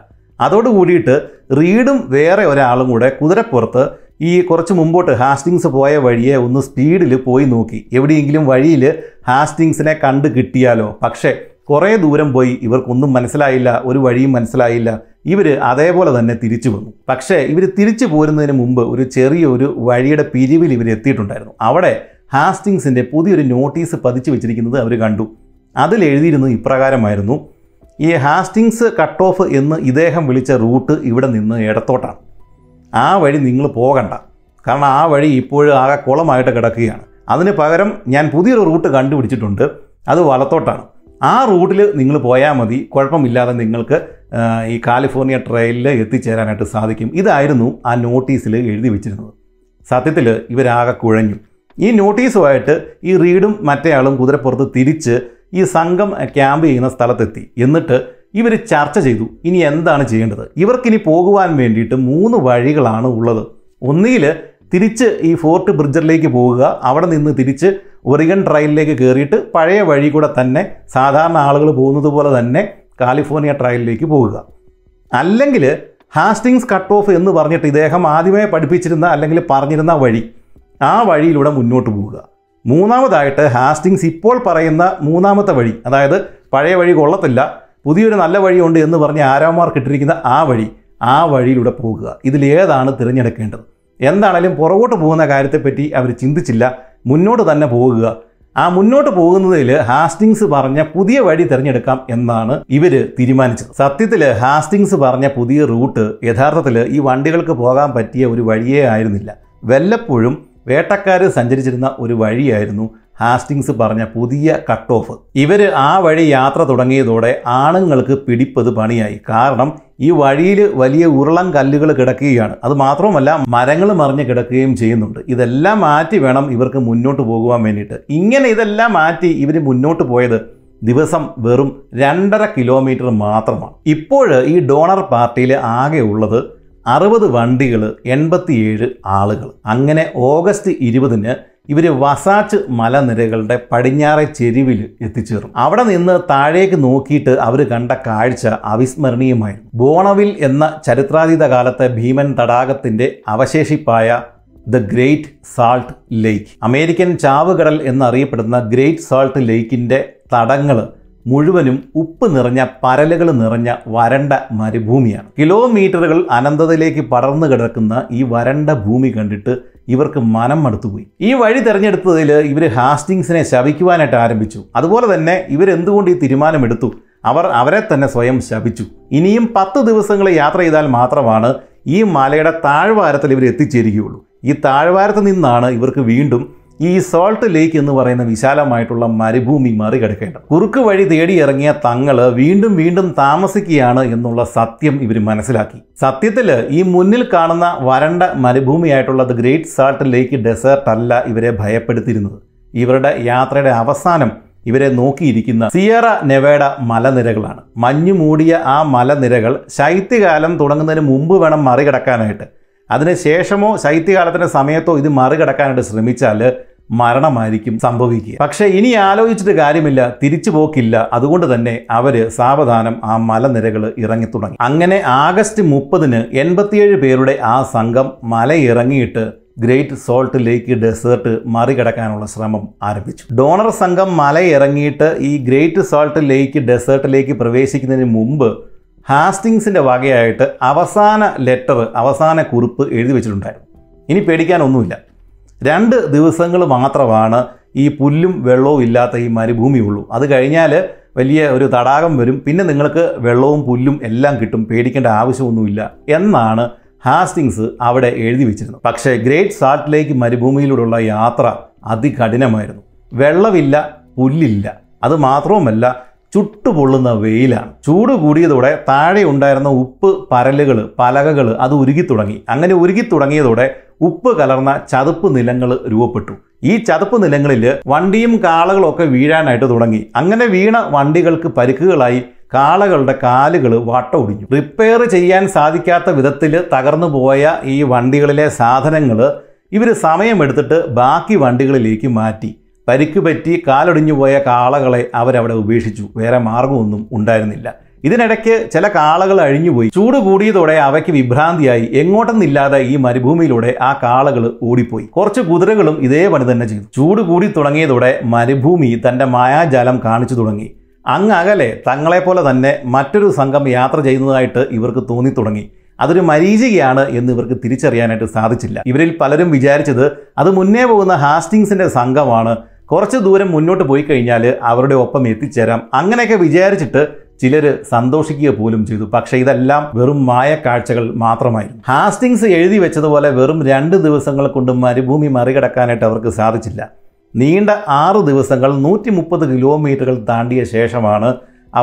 അതോടുകൂടിയിട്ട് റീഡും വേറെ ഒരാളും കൂടെ കുതിരപ്പുറത്ത് ഈ കുറച്ച് മുമ്പോട്ട് ഹാസ്റ്റിങ്സ് പോയ വഴിയെ ഒന്ന് സ്പീഡിൽ പോയി നോക്കി. എവിടെയെങ്കിലും വഴിയിൽ ഹാസ്റ്റിങ്സിനെ കണ്ട് കിട്ടിയാലോ. പക്ഷേ കുറേ ദൂരം പോയി ഇവർക്കൊന്നും മനസ്സിലായില്ല, ഒരു വഴിയും മനസ്സിലായില്ല. ഇവർ അതേപോലെ തന്നെ തിരിച്ചു വന്നു. പക്ഷേ ഇവർ തിരിച്ചു പോരുന്നതിന് മുമ്പ് ഒരു ചെറിയൊരു വഴിയുടെ പിരിവിൽ ഇവർ എത്തിയിട്ടുണ്ടായിരുന്നു. അവിടെ ഹാസ്റ്റിങ്സിൻ്റെ പുതിയൊരു നോട്ടീസ് പതിച്ചു വെച്ചിരിക്കുന്നത് അവർ കണ്ടു. അതിൽ എഴുതിയിരുന്നത് ഇപ്രകാരമായിരുന്നു: ഈ ഹാസ്റ്റിങ്സ് കട്ട് ഓഫ് എന്ന് ഇദ്ദേഹം വിളിച്ച റൂട്ട് ഇവിടെ നിന്ന് ഇടത്തോട്ടാണ്. ആ വഴി നിങ്ങൾ പോകണ്ട. കാരണം ആ വഴി ഇപ്പോഴും ആകെ കുളമായിട്ട് കിടക്കുകയാണ്. അതിന് പകരം ഞാൻ പുതിയൊരു റൂട്ട് കണ്ടുപിടിച്ചിട്ടുണ്ട്. അത് വലത്തോട്ടാണ്. ആ റൂട്ടിൽ നിങ്ങൾ പോയാൽ മതി. കുഴപ്പമില്ലാതെ നിങ്ങൾക്ക് ഈ കാലിഫോർണിയ ട്രെയിലിൽ എത്തിച്ചേരാനായിട്ട് സാധിക്കും. ഇതായിരുന്നു ആ നോട്ടീസിൽ എഴുതി വെച്ചിരുന്നത്. സത്യത്തിൽ ഇവരാകെ കുഴഞ്ഞു. ഈ നോട്ടീസുമായിട്ട് ഈ റീഡും മറ്റേയാളും കുതിരപ്പുറത്ത് തിരിച്ച് ഈ സംഘം ക്യാമ്പ് ചെയ്യുന്ന സ്ഥലത്തെത്തി. എന്നിട്ട് ഇവർ ചർച്ച ചെയ്തു ഇനി എന്താണ് ചെയ്യേണ്ടത്. ഇവർക്കിനി പോകുവാൻ വേണ്ടിയിട്ട് 3 വഴികളാണ് ഉള്ളത്. ഒന്നുകിൽ തിരിച്ച് ഈ ഫോർട്ട് ബ്രിഡ്ജറിലേക്ക് പോവുക, അവിടെ നിന്ന് തിരിച്ച് ഒറിഗൺ ട്രയലിലേക്ക് കയറിയിട്ട് പഴയ വഴി കൂടെ തന്നെ സാധാരണ ആളുകൾ പോകുന്നത് പോലെ തന്നെ കാലിഫോർണിയ ട്രയലിലേക്ക് പോവുക. അല്ലെങ്കിൽ ഹാസ്റ്റിങ്സ് കട്ട് ഓഫ് എന്ന് പറഞ്ഞിട്ട് ഇദ്ദേഹം ആദ്യമേ പഠിപ്പിച്ചിരുന്ന അല്ലെങ്കിൽ പറഞ്ഞിരുന്ന വഴി, ആ വഴിയിലൂടെ മുന്നോട്ട് പോവുക. മൂന്നാമതായിട്ട് ഹാസ്റ്റിങ്സ് ഇപ്പോൾ പറയുന്ന മൂന്നാമത്തെ വഴി, അതായത് പഴയ വഴി കൊള്ളത്തില്ല, പുതിയൊരു നല്ല വഴിയുണ്ട് എന്ന് പറഞ്ഞ് ആരാമാർക്കിട്ടിരിക്കുന്ന ആ വഴി, ആ വഴിയിലൂടെ പോകുക. ഇതിലേതാണ് തിരഞ്ഞെടുക്കേണ്ടത്? എന്താണേലും പുറകോട്ട് പോകുന്ന കാര്യത്തെപ്പറ്റി അവർ ചിന്തിച്ചില്ല. മുന്നോട്ട് തന്നെ പോകുക. ആ മുന്നോട്ട് പോകുന്നതിൽ ഹാസ്റ്റിങ്സ് പറഞ്ഞ പുതിയ വഴി തിരഞ്ഞെടുക്കാം എന്നാണ് ഇവർ തീരുമാനിച്ചത്. സത്യത്തിൽ ഹാസ്റ്റിങ്സ് പറഞ്ഞ പുതിയ റൂട്ട് യഥാർത്ഥത്തിൽ ഈ വണ്ടികൾക്ക് പോകാൻ പറ്റിയ ഒരു വഴിയേ ആയിരുന്നില്ല. വല്ലപ്പോഴും വേട്ടക്കാർ സഞ്ചരിച്ചിരുന്ന ഒരു വഴിയായിരുന്നു ഹാസ്റ്റിങ്സ് പറഞ്ഞ പുതിയ കട്ട് ഓഫ്. ഇവർ ആ വഴി യാത്ര തുടങ്ങിയതോടെ ആണുങ്ങൾക്ക് പിടിപ്പത് പണിയായി. കാരണം ഈ വഴിയിൽ വലിയ ഉരുളൻ കല്ലുകൾ കിടക്കുകയാണ്. അത് മാത്രമല്ല മരങ്ങൾ മറിഞ്ഞ് കിടക്കുകയും ചെയ്യുന്നുണ്ട്. ഇതെല്ലാം മാറ്റി വേണം ഇവർക്ക് മുന്നോട്ട് പോകുവാൻ വേണ്ടിയിട്ട്. ഇങ്ങനെ ഇതെല്ലാം മാറ്റി ഇവർ മുന്നോട്ട് പോയത് ദിവസം വെറും 2.5 കിലോമീറ്റർ മാത്രമാണ്. ഇപ്പോൾ ഈ ഡോണർ പാർട്ടിയിൽ ആകെ ഉള്ളത് 60 വണ്ടികൾ, 87 ആളുകൾ. അങ്ങനെ ഓഗസ്റ്റ് 20-ന് ഇവർ വസാച്ച് മലനിരകളുടെ പടിഞ്ഞാറെ ചെരിവിൽ എത്തിച്ചേർന്നു. അവിടെ നിന്ന് താഴേക്ക് നോക്കിയിട്ട് അവർ കണ്ട കാഴ്ച അവിസ്മരണീയമായിരുന്നു. ബോണവിൽ എന്ന ചരിത്രാതീത കാലത്തെ ഭീമൻ തടാകത്തിൻ്റെ അവശേഷിപ്പായ the Great Salt Lake, American ചാവുകടൽ എന്നറിയപ്പെടുന്ന ഗ്രേറ്റ് സാൾട്ട് ലേക്കിൻ്റെ തടങ്ങൾ മുഴുവനും ഉപ്പ് നിറഞ്ഞ, പരലുകൾ നിറഞ്ഞ വരണ്ട മരുഭൂമിയാണ്. കിലോമീറ്ററുകൾ അനന്തതയിലേക്ക് പടർന്നു കിടക്കുന്ന ഈ വരണ്ട ഭൂമി കണ്ടിട്ട് ഇവർക്ക് മനം മടുത്തുപോയി. ഈ വഴി തിരഞ്ഞെടുത്തതിൽ ഇവർ ഹാസ്റ്റിങ്സിനെ ശപിക്കുവാനായിട്ട് ആരംഭിച്ചു. അതുപോലെ തന്നെ ഇവരെന്തുകൊണ്ട് ഈ തീരുമാനമെടുത്തു? അവരെ തന്നെ സ്വയം ശപിച്ചു. ഇനിയും 10 ദിവസങ്ങൾ യാത്ര ചെയ്താൽ മാത്രമാണ് ഈ മലയുടെ താഴ്വാരത്തിൽ ഇവർ എത്തിച്ചേരുകയുള്ളൂ. ഈ താഴ്വാരത്ത് നിന്നാണ് ഇവർക്ക് വീണ്ടും ഈ സോൾട്ട് ലേക്ക് എന്ന് പറയുന്ന വിശാലമായിട്ടുള്ള മരുഭൂമി മറികടക്കേണ്ടത്. കുറുക്ക് വഴി തേടിയിറങ്ങിയ തങ്ങള് വീണ്ടും വീണ്ടും താമസിക്കുകയാണ് എന്നുള്ള സത്യം ഇവർ മനസ്സിലാക്കി. സത്യത്തില് ഈ മുന്നിൽ കാണുന്ന വരണ്ട മരുഭൂമിയായിട്ടുള്ളത് ഗ്രേറ്റ് സാൾട്ട് ലേക്ക് ഡെസേർട്ട് അല്ല ഇവരെ ഭയപ്പെടുത്തിയിരുന്നത്. ഇവരുടെ യാത്രയുടെ അവസാനം ഇവരെ നോക്കിയിരിക്കുന്ന സിയറ നെവേഡ മലനിരകളാണ്. മഞ്ഞു മൂടിയ ആ മലനിരകൾ ശൈത്യകാലം തുടങ്ങുന്നതിന് മുമ്പ് വേണം മറികടക്കാനായിട്ട്. അതിനുശേഷമോ ശൈത്യകാലത്തിൻ്റെ സമയത്തോ ഇത് മറികടക്കാനായിട്ട് ശ്രമിച്ചാൽ മരണമായിരിക്കും സംഭവിക്കുക. പക്ഷേ ഇനി ആലോചിച്ചിട്ട് കാര്യമില്ല, തിരിച്ചു പോക്കില്ല. അതുകൊണ്ട് തന്നെ അവർ സാവധാനം ആ മലനിരകൾ ഇറങ്ങി തുടങ്ങി. അങ്ങനെ ആഗസ്റ്റ് 30-ന് 87 പേരുടെ ആ സംഘം മലയിറങ്ങിയിട്ട് ഗ്രേറ്റ് സോൾട്ട് ലേക്ക് ഡെസേർട്ട് മറികടക്കാനുള്ള ശ്രമം ആരംഭിച്ചു. ഡോണർ സംഘം മലയിറങ്ങിയിട്ട് ഈ ഗ്രേറ്റ് സോൾട്ട് ലേക്ക് ഡെസേർട്ടിലേക്ക് പ്രവേശിക്കുന്നതിന് മുമ്പ് ഹാസ്റ്റിങ്സിൻ്റെ വകയായിട്ട് അവസാന കുറിപ്പ് എഴുതി വെച്ചിട്ടുണ്ടായിരുന്നു. ഇനി പേടിക്കാനൊന്നുമില്ല, 2 ദിവസങ്ങൾ മാത്രമാണ് ഈ പുല്ലും വെള്ളവും ഇല്ലാത്ത ഈ മരുഭൂമിയുള്ളൂ. അത് കഴിഞ്ഞാൽ വലിയ ഒരു തടാകം വരും, പിന്നെ നിങ്ങൾക്ക് വെള്ളവും പുല്ലും എല്ലാം കിട്ടും, പേടിക്കേണ്ട ആവശ്യമൊന്നുമില്ല എന്നാണ് ഹാസ്റ്റിങ്സ് അവിടെ എഴുതി വെച്ചിരുന്നത്. പക്ഷേ ഗ്രേറ്റ് സാൾട്ട് ലേക്ക് മരുഭൂമിയിലൂടെയുള്ള യാത്ര അതികഠിനമായിരുന്നു. വെള്ളമില്ല, പുല്ലില്ല, അത് മാത്രവുമല്ല ചുട്ടുപൊള്ളുന്ന വെയിലാണ്. ചൂട് കൂടിയതോടെ താഴെ ഉണ്ടായിരുന്ന ഉപ്പ് പലകകൾ അത് ഉരുകിത്തുടങ്ങി. അങ്ങനെ ഉരുകിത്തുടങ്ങിയതോടെ ഉപ്പ് കലർന്ന ചതുപ്പ് നിലങ്ങൾ രൂപപ്പെട്ടു. ഈ ചതുപ്പ് നിലങ്ങളിൽ വണ്ടിയും കാളകളൊക്കെ വീഴാനായിട്ട് തുടങ്ങി. അങ്ങനെ വീണ വണ്ടികൾക്ക് പരിക്കുകളായി കാളകളുടെ കാലുകൾ വട്ടൊടിഞ്ഞു. റിപ്പയർ ചെയ്യാൻ സാധിക്കാത്ത വിധത്തിൽ തകർന്നു പോയ ഈ വണ്ടികളിലെ സാധനങ്ങൾ ഇവർ സമയമെടുത്തിട്ട് ബാക്കി വണ്ടികളിലേക്ക് മാറ്റി. പരിക്ക് പറ്റി കാലൊടിഞ്ഞു പോയ കാളകളെ അവരവിടെ ഉപേക്ഷിച്ചു, വേറെ മാർഗമൊന്നും ഉണ്ടായിരുന്നില്ല. ഇതിനിടയ്ക്ക് ചില കാളകൾ അഴിഞ്ഞുപോയി. ചൂട് കൂടിയതോടെ അവയ്ക്ക് വിഭ്രാന്തിയായി. എങ്ങോട്ടെന്നില്ലാതെ ഈ മരുഭൂമിയിലൂടെ ആ കാളകൾ ഓടിപ്പോയി. കുറച്ച് കുതിരകളും ഇതേ പണി തന്നെ ചെയ്തു. ചൂട് കൂടി തുടങ്ങിയതോടെ മരുഭൂമി തൻ്റെ മായാജാലം കാണിച്ചു തുടങ്ങി. അങ്ങകലെ തങ്ങളെപ്പോലെ തന്നെ മറ്റൊരു സംഘം യാത്ര ചെയ്യുന്നതായിട്ട് ഇവർക്ക് തോന്നി തുടങ്ങി. അതൊരു മരീചികയാണ് എന്ന് ഇവർക്ക് തിരിച്ചറിയാനായിട്ട് സാധിച്ചില്ല. ഇവരിൽ പലരും വിചാരിച്ചത് അത് മുന്നേ പോകുന്ന ഹാസ്റ്റിങ്സിൻ്റെ സംഘമാണ്, കുറച്ച് ദൂരം മുന്നോട്ട് പോയി കഴിഞ്ഞാൽ അവരുടെ ഒപ്പം എത്തിച്ചേരാം, അങ്ങനെയൊക്കെ വിചാരിച്ചിട്ട് ചിലർ സന്തോഷിക്കുക പോലും ചെയ്തു. പക്ഷേ ഇതെല്ലാം വെറും മായക്കാഴ്ചകൾ മാത്രമായിരുന്നു. ഹാസ്റ്റിങ്സ് എഴുതി വെച്ചതുപോലെ വെറും 2 ദിവസങ്ങൾ കൊണ്ട് മരുഭൂമി മറികടക്കാനായിട്ട് അവർക്ക് സാധിച്ചില്ല. നീണ്ട 6 ദിവസങ്ങൾ 130 കിലോമീറ്ററുകൾ താണ്ടിയ ശേഷമാണ്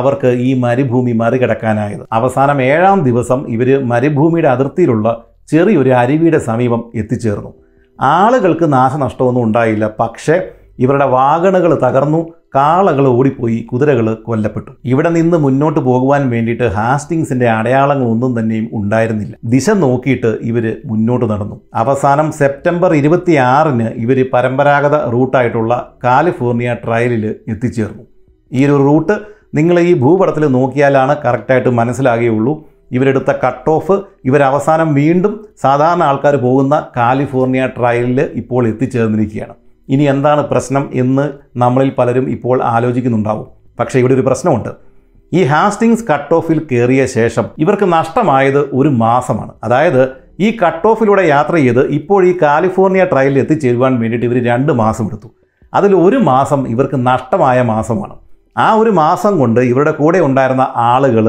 അവർക്ക് ഈ മരുഭൂമി മറികടക്കാനായത്. അവസാനം 7-ാം ദിവസം ഇവർ മരുഭൂമിയുടെ അതിർത്തിയിലുള്ള ചെറിയൊരു അരുവിയുടെ സമീപം എത്തിച്ചേർന്നു. ആളുകൾക്ക് നാശനഷ്ടമൊന്നും ഉണ്ടായില്ല, പക്ഷേ ഇവരുടെ വാഗണുകൾ തകർന്നു, കാളകൾ ഓടിപ്പോയി, കുതിരകൾ കൊല്ലപ്പെട്ടു. ഇവിടെ നിന്ന് മുന്നോട്ട് പോകുവാൻ വേണ്ടിയിട്ട് ഹാസ്റ്റിങ്സിൻ്റെ അടയാളങ്ങളൊന്നും തന്നെയും ഉണ്ടായിരുന്നില്ല. ദിശ നോക്കിയിട്ട് ഇവർ മുന്നോട്ട് നടന്നു. അവസാനം സെപ്റ്റംബർ 26-ന് ഇവർ പരമ്പരാഗത റൂട്ടായിട്ടുള്ള കാലിഫോർണിയ ട്രയലിൽ എത്തിച്ചേർന്നു. ഈ ഒരു റൂട്ട് നിങ്ങൾ ഈ ഭൂപടത്തിൽ നോക്കിയാലാണ് കറക്റ്റായിട്ട് മനസ്സിലാകുകയുള്ളൂ. ഇവരെടുത്ത കട്ട് ഓഫ് ഇവരവസാനം വീണ്ടും സാധാരണ ആൾക്കാർ പോകുന്ന കാലിഫോർണിയ ട്രയലിൽ ഇപ്പോൾ എത്തിച്ചേർന്നിരിക്കുകയാണ്. ഇനി എന്താണ് പ്രശ്നം എന്ന് നമ്മളിൽ പലരും ഇപ്പോൾ ആലോചിക്കുന്നുണ്ടാവും. പക്ഷേ ഇവിടെ ഒരു പ്രശ്നമുണ്ട്. ഈ ഹാസ്റ്റിങ്സ് കട്ട് ഓഫിൽ കയറിയ ശേഷം ഇവർക്ക് നഷ്ടമായത് 1 മാസമാണ്. അതായത് ഈ കട്ട് ഓഫിലൂടെ യാത്ര ചെയ്ത് ഇപ്പോൾ ഈ കാലിഫോർണിയ ട്രയലിൽ എത്തിച്ചേരുവാൻ വേണ്ടിയിട്ട് ഇവർ 2 മാസം എടുത്തു. അതിൽ 1 മാസം ഇവർക്ക് നഷ്ടമായ മാസമാണ്. ആ 1 മാസം കൊണ്ട് ഇവരുടെ കൂടെ ഉണ്ടായിരുന്ന ആളുകൾ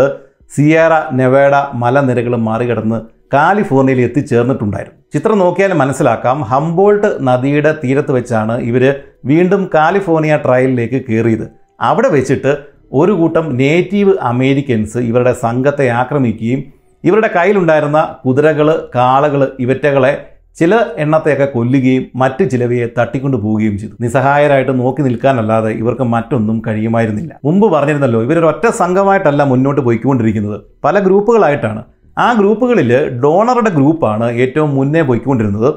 സിയേറ നെവേഡ മലനിരകൾ മറികടന്ന് കാലിഫോർണിയയിൽ എത്തിച്ചേർന്നിട്ടുണ്ടായിരുന്നു. ചിത്രം നോക്കിയാൽ മനസ്സിലാക്കാം. ഹംബോൾട്ട് നദിയുടെ തീരത്ത് വെച്ചാണ് ഇവർ വീണ്ടും കാലിഫോർണിയ ട്രയലിലേക്ക് കയറിയത്. അവിടെ വെച്ചിട്ട് ഒരു കൂട്ടം നേറ്റീവ് അമേരിക്കൻസ് ഇവരുടെ സംഘത്തെ ആക്രമിക്കുകയും ഇവരുടെ കയ്യിലുണ്ടായിരുന്ന കുതിരകൾ കാളകൾ ഇവറ്റകളെ ചില എണ്ണത്തെയൊക്കെ കൊല്ലുകയും മറ്റ് ചിലവയെ തട്ടിക്കൊണ്ടു പോവുകയും ചെയ്തു. നിസ്സഹായരായിട്ട് നോക്കി നിൽക്കാനല്ലാതെ ഇവർക്ക് മറ്റൊന്നും കഴിയുമായിരുന്നില്ല. മുമ്പ് പറഞ്ഞിരുന്നല്ലോ, ഇവരൊരൊറ്റ സംഘമായിട്ടല്ല മുന്നോട്ട് പോയിക്കൊണ്ടിരിക്കുന്നത്, പല ഗ്രൂപ്പുകളായിട്ടാണ്. ആ ഗ്രൂപ്പുകളിൽ ഡോണറുടെ ഗ്രൂപ്പാണ് ഏറ്റവും മുന്നേ പോയിക്കൊണ്ടിരുന്നത്.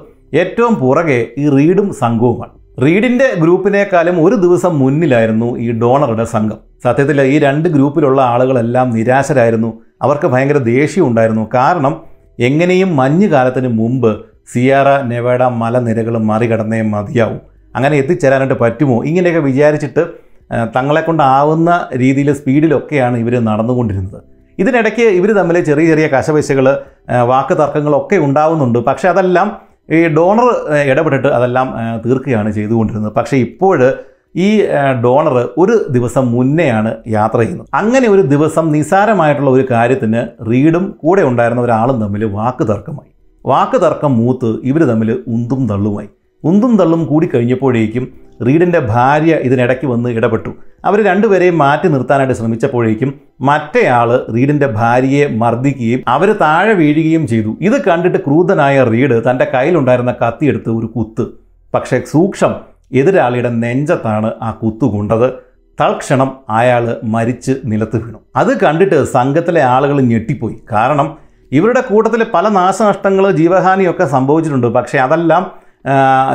ഏറ്റവും പുറകെ ഈ റീഡും സംഘവുമാണ്. റീഡിൻ്റെ ഗ്രൂപ്പിനേക്കാളും 1 ദിവസം മുന്നിലായിരുന്നു ഈ ഡോണറുടെ സംഘം. സത്യത്തിൽ ഈ 2 ഗ്രൂപ്പിലുള്ള ആളുകളെല്ലാം നിരാശരായിരുന്നു. അവർക്ക് ഭയങ്കര ദേഷ്യം ഉണ്ടായിരുന്നു. കാരണം എങ്ങനെയും മഞ്ഞുകാലത്തിന് മുമ്പ് സിയേറ നെവേഡ മലനിരകൾ മറികടന്നേ മതിയാവും, അങ്ങനെ എത്തിച്ചേരാനായിട്ട് പറ്റുമോ, ഇങ്ങനെയൊക്കെ വിചാരിച്ചിട്ട് തങ്ങളെ കൊണ്ടാവുന്ന രീതിയിൽ സ്പീഡിലൊക്കെയാണ് ഇവർ നടന്നുകൊണ്ടിരുന്നത്. ഇതിനിടയ്ക്ക് ഇവർ തമ്മിൽ ചെറിയ ചെറിയ കശപശകൾ വാക്ക് തർക്കങ്ങളൊക്കെ ഉണ്ടാവുന്നുണ്ട്. പക്ഷേ അതെല്ലാം ഈ ഡോണർ ഇടപെട്ടിട്ട് അതെല്ലാം തീർക്കുകയാണ് ചെയ്തുകൊണ്ടിരുന്നത്. പക്ഷേ ഇപ്പോൾ ഈ ഡോണർ 1 ദിവസം മുന്നെയാണ് യാത്ര ചെയ്യുന്നത്. അങ്ങനെ 1 ദിവസം നിസാരമായിട്ടുള്ള ഒരു കാര്യത്തിന് റീഡും കൂടെ ഉണ്ടായിരുന്ന ഒരാളും തമ്മിൽ വാക്ക് തർക്കമായി. വാക്ക് തർക്കം മൂത്ത് ഇവർ തമ്മിൽ ഉന്തും തള്ളുമായി. ഉന്തും തള്ളും കൂടിക്കഴിഞ്ഞപ്പോഴേക്കും റീഡിൻ്റെ ഭാര്യ ഇതിനിടയ്ക്ക് വന്ന് ഇടപെട്ടു. അവർ രണ്ടുപേരെയും മാറ്റി നിർത്താനായിട്ട് ശ്രമിച്ചപ്പോഴേക്കും മറ്റേയാൾ റീഡിൻ്റെ ഭാര്യയെ മർദ്ദിക്കുകയും അവർ താഴെ വീഴുകയും ചെയ്തു. ഇത് കണ്ടിട്ട് ക്രൂതനായ റീഡ് തൻ്റെ കയ്യിലുണ്ടായിരുന്ന കത്തിയെടുത്ത് ഒരു കുത്ത്, പക്ഷേ സൂക്ഷ്മം എതിരാളിയുടെ നെഞ്ചത്താണ് ആ കുത്തുകൊണ്ടത്. തൽക്ഷണം അയാൾ മരിച്ച് നിലത്ത് വീണു. അത് കണ്ടിട്ട് സംഘത്തിലെ ആളുകൾ ഞെട്ടിപ്പോയി. കാരണം ഇവരുടെ കൂട്ടത്തിൽ പല നാശനഷ്ടങ്ങൾ ജീവഹാനിയൊക്കെ സംഭവിച്ചിട്ടുണ്ട്, പക്ഷേ അതെല്ലാം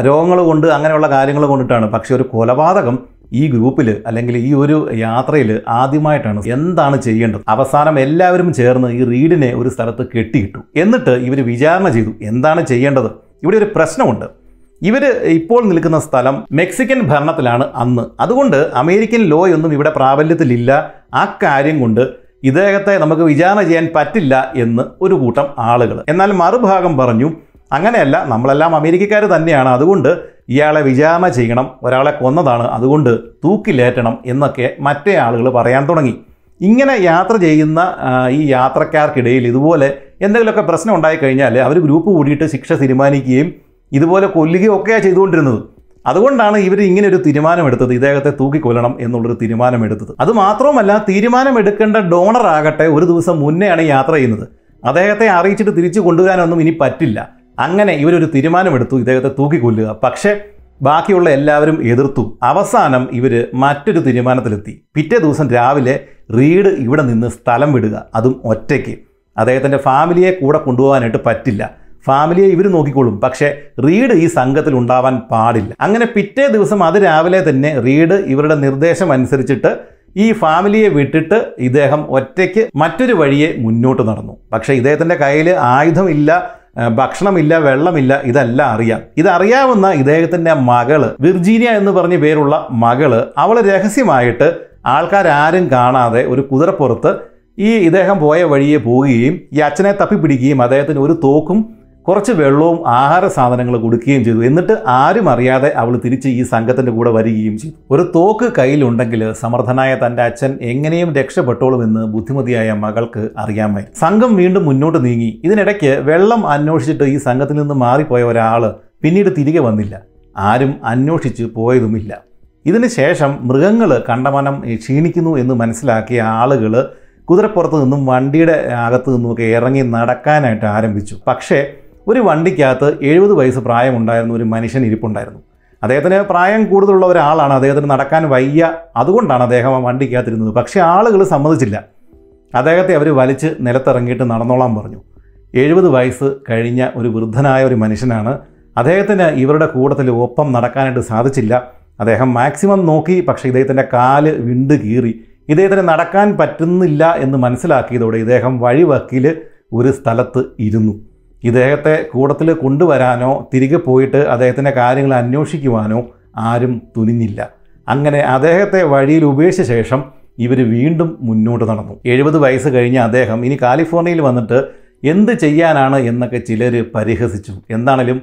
രോഗങ്ങൾ കൊണ്ട് അങ്ങനെയുള്ള കാര്യങ്ങൾ കൊണ്ടിട്ടാണ്. പക്ഷേ ഒരു കൊലപാതകം ഈ ഗ്രൂപ്പിൽ അല്ലെങ്കിൽ ഈ ഒരു യാത്രയിൽ ആദ്യമായിട്ടാണ്. എന്താണ് ചെയ്യേണ്ടത്? അവസാനം എല്ലാവരും ചേർന്ന് ഈ റീഡിനെ ഒരു സ്ഥലത്ത് കെട്ടിയിട്ടു. എന്നിട്ട് ഇവർ വിചാരണ ചെയ്തു എന്താണ് ചെയ്യേണ്ടത്. ഇവിടെ ഒരു പ്രശ്നമുണ്ട്. ഇവർ ഇപ്പോൾ നിൽക്കുന്ന സ്ഥലം മെക്സിക്കൻ ഭരണത്തിലാണ് അന്ന്, അതുകൊണ്ട് അമേരിക്കൻ ലോയൊന്നും ഇവിടെ പ്രാബല്യത്തിലില്ല. ആ കാര്യം കൊണ്ട് ഇദ്ദേഹത്തെ നമുക്ക് വിചാരണ ചെയ്യാൻ പറ്റില്ല എന്ന് ഒരു കൂട്ടം ആളുകൾ. എന്നാൽ മറുഭാഗം പറഞ്ഞു അങ്ങനെയല്ല, നമ്മളെല്ലാം അമേരിക്കക്കാർ തന്നെയാണ്, അതുകൊണ്ട് ഇയാളെ വിചാരണ ചെയ്യണം, ഒരാളെ കൊന്നതാണ് അതുകൊണ്ട് തൂക്കിലേറ്റണം എന്നൊക്കെ മറ്റേ ആളുകൾ പറയാൻ തുടങ്ങി. ഇങ്ങനെ യാത്ര ചെയ്യുന്ന ഈ യാത്രക്കാർക്കിടയിൽ ഇതുപോലെ എന്തെങ്കിലുമൊക്കെ പ്രശ്നം ഉണ്ടായിക്കഴിഞ്ഞാൽ അവർ ഗ്രൂപ്പ് കൂടിയിട്ട് ശിക്ഷ തീരുമാനിക്കുകയും ഇതുപോലെ കൊല്ലുകയും ഒക്കെയാണ് ചെയ്തുകൊണ്ടിരുന്നത്. അതുകൊണ്ടാണ് ഇവർ ഇങ്ങനെ ഒരു തീരുമാനമെടുത്തത്, ഇദ്ദേഹത്തെ തൂക്കിക്കൊല്ലണം എന്നുള്ളൊരു തീരുമാനമെടുത്തത്. അതുമാത്രവുമല്ല, തീരുമാനമെടുക്കേണ്ട ഡോണർ ആകട്ടെ ഒരു ദിവസം മുന്നെയാണ് യാത്ര ചെയ്യുന്നത്, അദ്ദേഹത്തെ അറിയിച്ചിട്ട് തിരിച്ചു കൊണ്ടുവരാനൊന്നും ഇനി പറ്റില്ല. അങ്ങനെ ഇവരൊരു തീരുമാനമെടുത്തു ഇദ്ദേഹത്തെ തൂക്കിക്കൊല്ലുക. പക്ഷേ ബാക്കിയുള്ള എല്ലാവരും എതിർത്തു. അവസാനം ഇവർ മറ്റൊരു തീരുമാനത്തിലെത്തി. പിറ്റേ ദിവസം രാവിലെ റീഡ് ഇവിടെ നിന്ന് സ്ഥലം വിടുക, അതും ഒറ്റയ്ക്ക്. അദ്ദേഹത്തിൻ്റെ ഫാമിലിയെ കൂടെ കൊണ്ടുപോകാനായിട്ട് പറ്റില്ല, ഫാമിലിയെ ഇവർ നോക്കിക്കൊള്ളും, പക്ഷേ റീഡ് ഈ സംഘത്തിൽ ഉണ്ടാവാൻ പാടില്ല. അങ്ങനെ പിറ്റേ ദിവസം അത് രാവിലെ തന്നെ റീഡ് ഇവരുടെ നിർദ്ദേശം അനുസരിച്ചിട്ട് ഈ ഫാമിലിയെ വിട്ടിട്ട് ഇദ്ദേഹം ഒറ്റയ്ക്ക് മറ്റൊരു വഴിയെ മുന്നോട്ട് നടന്നു. പക്ഷേ ഇദ്ദേഹത്തിൻ്റെ കയ്യിൽ ആയുധമില്ല, ഭക്ഷണമില്ല, വെള്ളമില്ല, ഇതെല്ലാം അറിയാം. ഇതറിയാവുന്ന ഇദ്ദേഹത്തിൻ്റെ മകള്, വിർജീനിയ എന്ന് പറഞ്ഞ പേരുള്ള മകള്, അവൾ രഹസ്യമായിട്ട് ആൾക്കാരും കാണാതെ ഒരു കുതിരപ്പുറത്ത് ഈ ഇദ്ദേഹം പോയ വഴിയെ പോവുകയും ഈ അച്ഛനെ തപ്പിപ്പിടിക്കുകയും അദ്ദേഹത്തിന് ഒരു തോക്കും കുറച്ച് വെള്ളവും ആഹാര സാധനങ്ങൾ കൊടുക്കുകയും ചെയ്തു. എന്നിട്ട് ആരും അറിയാതെ അവൾ തിരിച്ച് ഈ സംഘത്തിൻ്റെ കൂടെ വരികയും ചെയ്തു. ഒരു തോക്ക് കയ്യിലുണ്ടെങ്കിൽ സമർത്ഥനായ തൻ്റെ അച്ഛൻ എങ്ങനെയും രക്ഷപ്പെട്ടോളുമെന്ന് ബുദ്ധിമതിയായ മകൾക്ക് അറിയാമായി. സംഘം വീണ്ടും മുന്നോട്ട് നീങ്ങി. ഇതിനിടയ്ക്ക് വെള്ളം അന്വേഷിച്ചിട്ട് ഈ സംഘത്തിൽ നിന്ന് മാറിപ്പോയ ഒരാൾ പിന്നീട് തിരികെ വന്നില്ല, ആരും അന്വേഷിച്ച് പോയതുമില്ല. ഇതിന് ശേഷം മൃഗങ്ങൾ കണ്ടമാനം ക്ഷീണിക്കുന്നു എന്ന് മനസ്സിലാക്കിയ ആളുകൾ കുതിരപ്പുറത്ത് നിന്നും വണ്ടിയുടെ അകത്ത് നിന്നുമൊക്കെ ഇറങ്ങി നടക്കാനായിട്ട് ആരംഭിച്ചു. പക്ഷേ ഒരു വണ്ടിക്കകത്ത് 70 വയസ്സ് പ്രായമുണ്ടായിരുന്ന ഒരു മനുഷ്യൻ ഇരിപ്പുണ്ടായിരുന്നു. അദ്ദേഹത്തിന് പ്രായം കൂടുതലുള്ള ഒരാളാണ്, അദ്ദേഹത്തിന് നടക്കാൻ വയ്യ, അതുകൊണ്ടാണ് അദ്ദേഹം ആ വണ്ടിക്കകത്തിരുന്നത്. പക്ഷേ ആളുകൾ സമ്മതിച്ചില്ല. അദ്ദേഹത്തെ അവർ വലിച്ച് നിലത്തിറങ്ങിയിട്ട് നടന്നോളാൻ പറഞ്ഞു. 70 വയസ്സ് കഴിഞ്ഞ ഒരു വൃദ്ധനായ ഒരു മനുഷ്യനാണ്. അദ്ദേഹത്തിന് ഇവരുടെ കൂട്ടത്തിൽ ഒപ്പം നടക്കാനായിട്ട് സാധിച്ചില്ല. അദ്ദേഹം മാക്സിമം നോക്കി, പക്ഷേ ഇദ്ദേഹത്തിൻ്റെ കാല് വിണ്ട് കീറി. ഇദ്ദേഹത്തിന് നടക്കാൻ പറ്റുന്നില്ല എന്ന് മനസ്സിലാക്കിയതോടെ ഇദ്ദേഹം വഴിവക്കിൽ ഒരു സ്ഥലത്ത് ഇരുന്നു. ഇദ്ദേഹത്തെ കൂട്ടത്തിൽ കൊണ്ടുവരാനോ തിരികെ പോയിട്ട് അദ്ദേഹത്തിൻ്റെ കാര്യങ്ങൾ അന്വേഷിക്കുവാനോ ആരും തുനിഞ്ഞില്ല. അങ്ങനെ അദ്ദേഹത്തെ വഴിയിൽ ഉപേക്ഷിച്ച ശേഷം ഇവർ വീണ്ടും മുന്നോട്ട് നടന്നു. 70 വയസ്സ് കഴിഞ്ഞ അദ്ദേഹം ഇനി കാലിഫോർണിയയിൽ വന്നിട്ട് എന്ത് ചെയ്യാനാണ് എന്നൊക്കെ ചിലർ പരിഹസിച്ചു. എന്താണേലും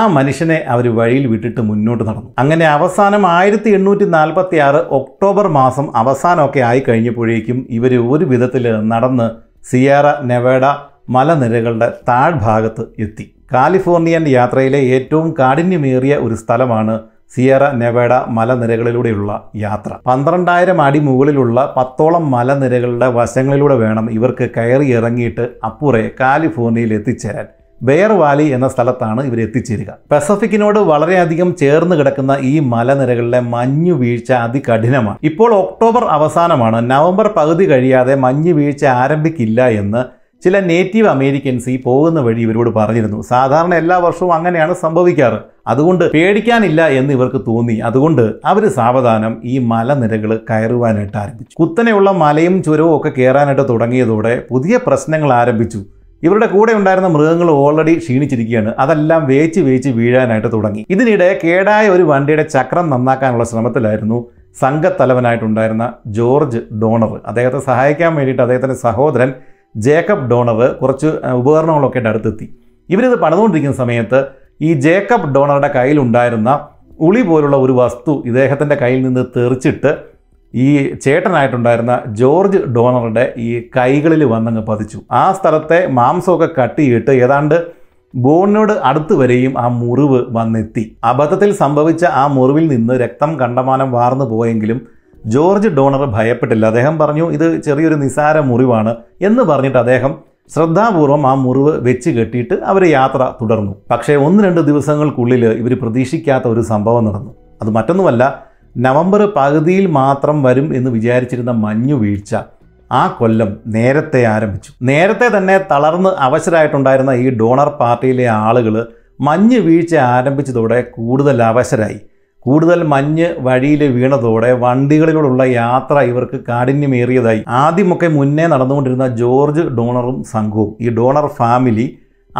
ആ മനുഷ്യനെ അവർ വഴിയിൽ വിട്ടിട്ട് മുന്നോട്ട് നടന്നു. അങ്ങനെ അവസാനം 1846 ഒക്ടോബർ മാസം അവസാനമൊക്കെ ആയിക്കഴിഞ്ഞപ്പോഴേക്കും ഇവർ ഒരു വിധത്തിൽ നടന്ന് സിയേറ നെവാഡ മലനിരകളുടെ താഴ്ഭാഗത്ത് എത്തി. കാലിഫോർണിയൻ യാത്രയിലെ ഏറ്റവും കാഠിന്യമേറിയ ഒരു സ്ഥലമാണ് സിയേറ നെവാഡ മലനിരകളിലൂടെയുള്ള യാത്ര. 12,000 അടി മുകളിലുള്ള 10ഓളം മലനിരകളുടെ വശങ്ങളിലൂടെ വേണം ഇവർക്ക് കയറി ഇറങ്ങിയിട്ട് അപ്പുറേ കാലിഫോർണിയയിൽ എത്തിച്ചേരാൻ. ബെയർ വാലി എന്ന സ്ഥലത്താണ് ഇവർ എത്തിച്ചേരുക. പസഫിക്കിനോട് വളരെയധികം ചേർന്ന് കിടക്കുന്ന ഈ മലനിരകളിലെ മഞ്ഞു വീഴ്ച അതികഠിനമാണ്. ഇപ്പോൾ ഒക്ടോബർ അവസാനമാണ്, നവംബർ പകുതി കഴിയാതെ മഞ്ഞു വീഴ്ച ആരംഭിക്കില്ല എന്ന് ചില നേറ്റീവ് അമേരിക്കൻസ് ഈ പോകുന്ന വഴി ഇവരോട് പറഞ്ഞിരുന്നു. സാധാരണ എല്ലാ വർഷവും അങ്ങനെയാണ് സംഭവിക്കാറ്, അതുകൊണ്ട് പേടിക്കാനില്ല എന്ന് ഇവർക്ക് തോന്നി. അതുകൊണ്ട് അവർ സാവധാനം ഈ മലനിരകൾ കയറുവാനായിട്ട് ആരംഭിച്ചു. കുത്തനെയുള്ള മലയും ചുരവും ഒക്കെ കയറാനായിട്ട് തുടങ്ങിയതോടെ പുതിയ പ്രശ്നങ്ങൾ ആരംഭിച്ചു. ഇവരുടെ കൂടെ ഉണ്ടായിരുന്ന മൃഗങ്ങൾ ഓൾറെഡി ക്ഷീണിച്ചിരിക്കുകയാണ്, അതെല്ലാം വേച്ച് വീഴാനായിട്ട് തുടങ്ങി. ഇതിനിടെ കേടായ ഒരു വണ്ടിയുടെ ചക്രം നന്നാക്കാനുള്ള ശ്രമത്തിലായിരുന്നു സംഘത്തലവനായിട്ടുണ്ടായിരുന്ന ജോർജ് ഡോണർ. അദ്ദേഹത്തെ സഹായിക്കാൻ വേണ്ടിയിട്ട് അദ്ദേഹത്തിൻ്റെ സഹോദരൻ ജേക്കബ് ഡോണർ കുറച്ച് ഉപകരണങ്ങളൊക്കെ അടുത്തെത്തി. ഇവരിത് പണിതുകൊണ്ടിരിക്കുന്ന സമയത്ത് ഈ ജേക്കബ് ഡോണറുടെ കയ്യിലുണ്ടായിരുന്ന ഉളി പോലുള്ള ഒരു വസ്തു ഇദ്ദേഹത്തിൻ്റെ കയ്യിൽ നിന്ന് തെറിച്ചിട്ട് ഈ ചേട്ടനായിട്ടുണ്ടായിരുന്ന ജോർജ് ഡോണറുടെ ഈ കൈകളിൽ വന്നങ്ങ് പതിച്ചു. ആ സ്ഥലത്തെ മാംസമൊക്കെ കട്ട് ചെയ്തിട്ട് ഏതാണ്ട് ബോണിനോട് അടുത്ത് വരെയും ആ മുറിവ് വന്നെത്തി. അബദ്ധത്തിൽ സംഭവിച്ച ആ മുറിവിൽ നിന്ന് രക്തം കണ്ടമാനം വാർന്നു പോയെങ്കിലും ജോർജ് ഡോണർ ഭയപ്പെട്ടില്ല. അദ്ദേഹം പറഞ്ഞു, ഇത് ചെറിയൊരു നിസാര മുറിവാണ് എന്ന് പറഞ്ഞിട്ട് അദ്ദേഹം ശ്രദ്ധാപൂർവം ആ മുറിവ് വെച്ച് കെട്ടിയിട്ട് അവർ യാത്ര തുടർന്നു. പക്ഷേ 1-2 ദിവസങ്ങൾക്കുള്ളിൽ ഇവർ പ്രതീക്ഷിക്കാത്ത ഒരു സംഭവം നടന്നു. അത് മറ്റൊന്നുമല്ല, നവംബർ പകുതിയിൽ മാത്രം വരും എന്ന് വിചാരിച്ചിരുന്ന മഞ്ഞു വീഴ്ച ആ കൊല്ലം നേരത്തെ ആരംഭിച്ചു. നേരത്തെ തന്നെ തളർന്ന് അവശരായിട്ടുണ്ടായിരുന്ന ഈ ഡോണർ പാർട്ടിയിലെ ആളുകൾ മഞ്ഞ് വീഴ്ച ആരംഭിച്ചതോടെ കൂടുതൽ അവശരായി. കൂടുതൽ മഞ്ഞ് വഴിയിൽ വീണതോടെ വണ്ടികളിലൂടെയുള്ള യാത്ര ഇവർക്ക് കാഠിന്യമേറിയതായി. ആദ്യമൊക്കെ മുന്നേ നടന്നുകൊണ്ടിരുന്ന ജോർജ് ഡോണറും സംഘവും, ഈ ഡോണർ ഫാമിലി,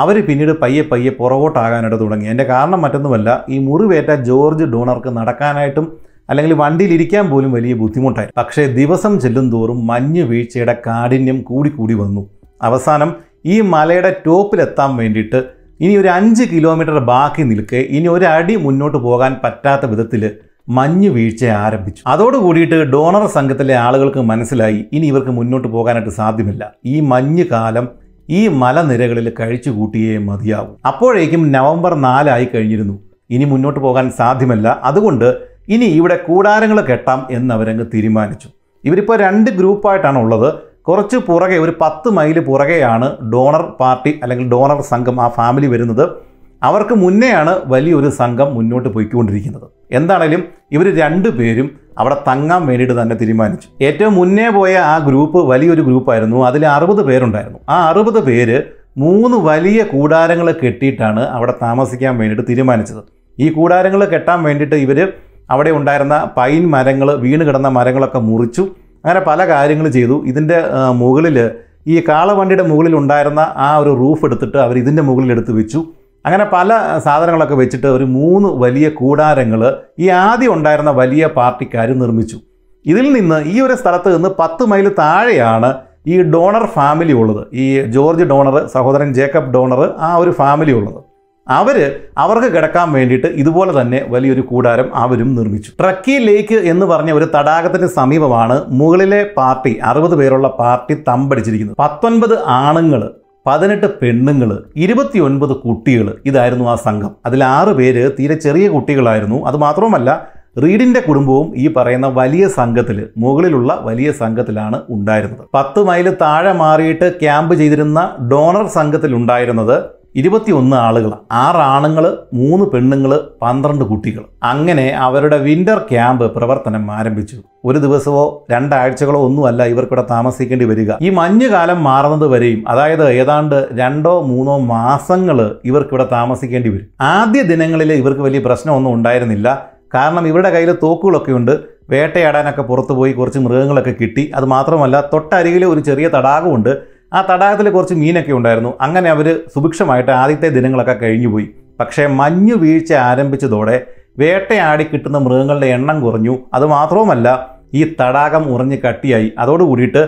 അവർ പിന്നീട് പയ്യെ പുറകോട്ടാകാനായിട്ട് തുടങ്ങി. അതിൻ്റെ കാരണം മറ്റൊന്നുമല്ല, ഈ മുറിവേറ്റ ജോർജ് ഡോണർക്ക് നടക്കാനായിട്ടും അല്ലെങ്കിൽ വണ്ടിയിലിരിക്കാൻ പോലും വലിയ ബുദ്ധിമുട്ടായി. പക്ഷേ ദിവസം ചെല്ലും തോറും മഞ്ഞ് വീഴ്ചയുടെ കാഠിന്യം കൂടി വന്നു. അവസാനം ഈ മലയുടെ ടോപ്പിലെത്താൻ വേണ്ടിയിട്ട് ഇനി ഒരു 5 കിലോമീറ്റർ ബാക്കി നിൽക്കെ ഇനി ഒരടി മുന്നോട്ട് പോകാൻ പറ്റാത്ത വിധത്തിൽ മഞ്ഞ് വീഴ്ച ആരംഭിച്ചു. അതോടുകൂടിയിട്ട് ഡോണർ സംഘത്തിലെ ആളുകൾക്ക് മനസ്സിലായി ഇനി ഇവർക്ക് മുന്നോട്ട് പോകാനായിട്ട് സാധ്യമല്ല, ഈ മഞ്ഞ് കാലം ഈ മലനിരകളിൽ കഴിച്ചു കൂട്ടിയേ മതിയാവും. അപ്പോഴേക്കും നവംബർ 4 കഴിഞ്ഞിരുന്നു. ഇനി മുന്നോട്ട് പോകാൻ സാധ്യമല്ല, അതുകൊണ്ട് ഇനി ഇവിടെ കൂടാരങ്ങൾ കെട്ടാം എന്നവരങ്ങ് തീരുമാനിച്ചു. ഇവരിപ്പോൾ 2 ഗ്രൂപ്പായിട്ടാണ് ഉള്ളത്. കുറച്ച് പുറകെ, ഒരു 10 മൈൽ പുറകെയാണ് ഡോണർ പാർട്ടി അല്ലെങ്കിൽ ഡോണർ സംഘം, ആ ഫാമിലി വരുന്നത്. അവർക്ക് മുന്നെയാണ് വലിയൊരു സംഘം മുന്നോട്ട് പോയിക്കൊണ്ടിരിക്കുന്നത്. എന്താണേലും ഇവർ 2 പേരും അവിടെ തങ്ങാൻ വേണ്ടിയിട്ട് തന്നെ തീരുമാനിച്ചു. ഏറ്റവും മുന്നേ പോയ ആ ഗ്രൂപ്പ് വലിയൊരു ഗ്രൂപ്പായിരുന്നു. അതിൽ 60 പേരുണ്ടായിരുന്നു. ആ 60 പേര് 3 വലിയ കൂടാരങ്ങൾ കെട്ടിയിട്ടാണ് അവിടെ താമസിക്കാൻ വേണ്ടിയിട്ട് തീരുമാനിച്ചത്. ഈ കൂടാരങ്ങൾ കെട്ടാൻ വേണ്ടിയിട്ട് ഇവർ അവിടെ ഉണ്ടായിരുന്ന പൈൻ മരങ്ങൾ, വീണ് കിടന്ന മരങ്ങളൊക്കെ മുറിച്ചു. അങ്ങനെ പല കാര്യങ്ങൾ ചെയ്തു. ഇതിൻ്റെ മുകളിൽ, ഈ കാളവണ്ടിയുടെ മുകളിൽ ഉണ്ടായിരുന്ന ആ ഒരു റൂഫ് എടുത്തിട്ട് അവർ ഇതിൻ്റെ മുകളിലെടുത്ത് വെച്ചു. അങ്ങനെ പല സാധനങ്ങളൊക്കെ വെച്ചിട്ട് ഒരു 3 വലിയ കൂടാരങ്ങൾ ഈ ആദ്യം ഉണ്ടായിരുന്ന വലിയ പാർട്ടിക്കാർ നിർമ്മിച്ചു. ഇതിൽ നിന്ന്, ഈ ഒരു സ്ഥലത്ത് നിന്ന് 10 മൈൽ താഴെയാണ് ഈ ഡോണർ ഫാമിലി ഉള്ളത്. ഈ ജോർജ് ഡോണർ, സഹോദരൻ ജേക്കബ് ഡോണർ, ആ ഒരു ഫാമിലി ഉള്ളത്. അവർക്ക് കിടക്കാൻ വേണ്ടിയിട്ട് ഇതുപോലെ തന്നെ വലിയൊരു കൂടാരം അവരും നിർമ്മിച്ചു. ട്രക്കി ലേക്ക് എന്ന് പറഞ്ഞ ഒരു തടാകത്തിന് സമീപമാണ് മുകളിലെ പാർട്ടി, 60 പേരുള്ള പാർട്ടി തമ്പടിച്ചിരിക്കുന്നത്. 19 ആണുങ്ങൾ, 18 പെണ്ണുങ്ങൾ, 29 കുട്ടികൾ, ഇതായിരുന്നു ആ സംഘം. അതിൽ 6 പേര് തീരെ ചെറിയ കുട്ടികളായിരുന്നു. അതുമാത്രവുമല്ല, റീഡിൻ്റെ കുടുംബവും ഈ പറയുന്ന വലിയ സംഘത്തിൽ, മുകളിലുള്ള വലിയ സംഘത്തിലാണ് ഉണ്ടായിരുന്നത്. 10 മൈൽ താഴെ മാറിയിട്ട് ക്യാമ്പ് ചെയ്തിരുന്ന ഡോണർ സംഘത്തിലുണ്ടായിരുന്നത് 21 ആളുകളാണ്. 6 ആണുങ്ങൾ, 3 പെണ്ണുങ്ങൾ, 12 കുട്ടികൾ. അങ്ങനെ അവരുടെ വിൻ്റർ ക്യാമ്പ് പ്രവർത്തനം ആരംഭിച്ചു. ഒരു ദിവസമോ 2 ആഴ്ചകളോ ഒന്നുമല്ല ഇവർക്കിവിടെ താമസിക്കേണ്ടി വരിക. ഈ മഞ്ഞുകാലം മാറുന്നത് വരെയും, അതായത് ഏതാണ്ട് 2-3 മാസങ്ങൾ ഇവർക്കിവിടെ താമസിക്കേണ്ടി വരും. ആദ്യ ദിനങ്ങളിൽ ഇവർക്ക് വലിയ പ്രശ്നമൊന്നും ഉണ്ടായിരുന്നില്ല. കാരണം ഇവരുടെ കയ്യിൽ തോക്കുകളൊക്കെ ഉണ്ട്. വേട്ടയാടാനൊക്കെ പുറത്തു പോയി കുറച്ച് മൃഗങ്ങളൊക്കെ കിട്ടി. അതുമാത്രമല്ല, തൊട്ടരികിൽ ഒരു ചെറിയ തടാകമുണ്ട്. ആ തടാകത്തിൽ കുറച്ച് മീനൊക്കെ ഉണ്ടായിരുന്നു. അങ്ങനെ അവർ സുഭിക്ഷമായിട്ട് ആദ്യത്തെ ദിനങ്ങളൊക്കെ കഴിഞ്ഞുപോയി. പക്ഷേ മഞ്ഞു വീഴ്ച ആരംഭിച്ചതോടെ വേട്ടയാടി കിട്ടുന്ന മൃഗങ്ങളുടെ എണ്ണം കുറഞ്ഞു. അതുമാത്രവുമല്ല, ഈ തടാകം ഉറഞ്ഞ് കട്ടിയായി. അതോടുകൂടിയിട്ട്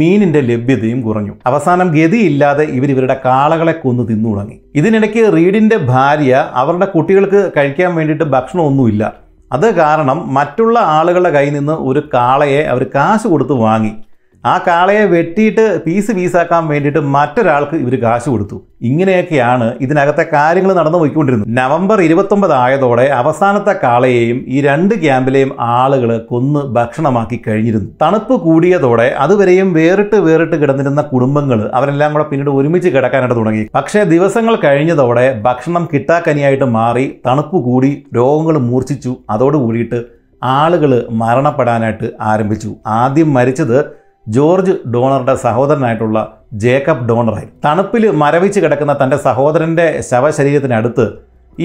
മീനിൻ്റെ ലഭ്യതയും കുറഞ്ഞു. അവസാനം ഗതിയില്ലാതെ ഇവരുടെ കാളകളെ കൊന്നു തിന്നു തുടങ്ങി. ഇതിനിടയ്ക്ക് റീഡിൻ്റെ ഭാര്യ, അവരുടെ കുട്ടികൾക്ക് കഴിക്കാൻ വേണ്ടിയിട്ട് ഭക്ഷണമൊന്നുമില്ല. അത് കാരണം മറ്റുള്ള ആളുകളുടെ കയ്യിൽ നിന്ന് ഒരു കാളയെ അവർ കാശ് കൊടുത്ത് വാങ്ങി. ആ കാളയെ വെട്ടിയിട്ട് പീസാക്കാൻ വേണ്ടിയിട്ട് മറ്റൊരാൾക്ക് ഇവർ കാശ് കൊടുത്തു. ഇങ്ങനെയൊക്കെയാണ് ഇതിനകത്തെ കാര്യങ്ങൾ നടന്നു പോയിക്കൊണ്ടിരുന്നത്. നവംബർ 29 ആയതോടെ അവസാനത്തെ കാളയെയും ഈ 2 ക്യാമ്പിലെയും ആളുകൾ കൊന്ന് ഭക്ഷണമാക്കി കഴിഞ്ഞിരുന്നു. തണുപ്പ് കൂടിയതോടെ അതുവരെയും വേറിട്ട് കിടന്നിരുന്ന കുടുംബങ്ങൾ അവരെല്ലാം കൂടെ പിന്നീട് ഒരുമിച്ച് കിടക്കാനായിട്ട് തുടങ്ങി. പക്ഷേ ദിവസങ്ങൾ കഴിഞ്ഞതോടെ ഭക്ഷണം കിട്ടാക്കനിയായിട്ട് മാറി. തണുപ്പ് കൂടി, രോഗങ്ങൾ മൂർച്ഛിച്ചു. അതോടുകൂടിയിട്ട് ആളുകൾ മരണപ്പെടാനായിട്ട് ആരംഭിച്ചു. ആദ്യം മരിച്ചത് ജോർജ് ഡോണറുടെ സഹോദരനായിട്ടുള്ള ജേക്കബ് ഡോണറായി. തണുപ്പിൽ മരവിച്ച് കിടക്കുന്ന തൻ്റെ സഹോദരൻ്റെ ശവശരീരത്തിനടുത്ത്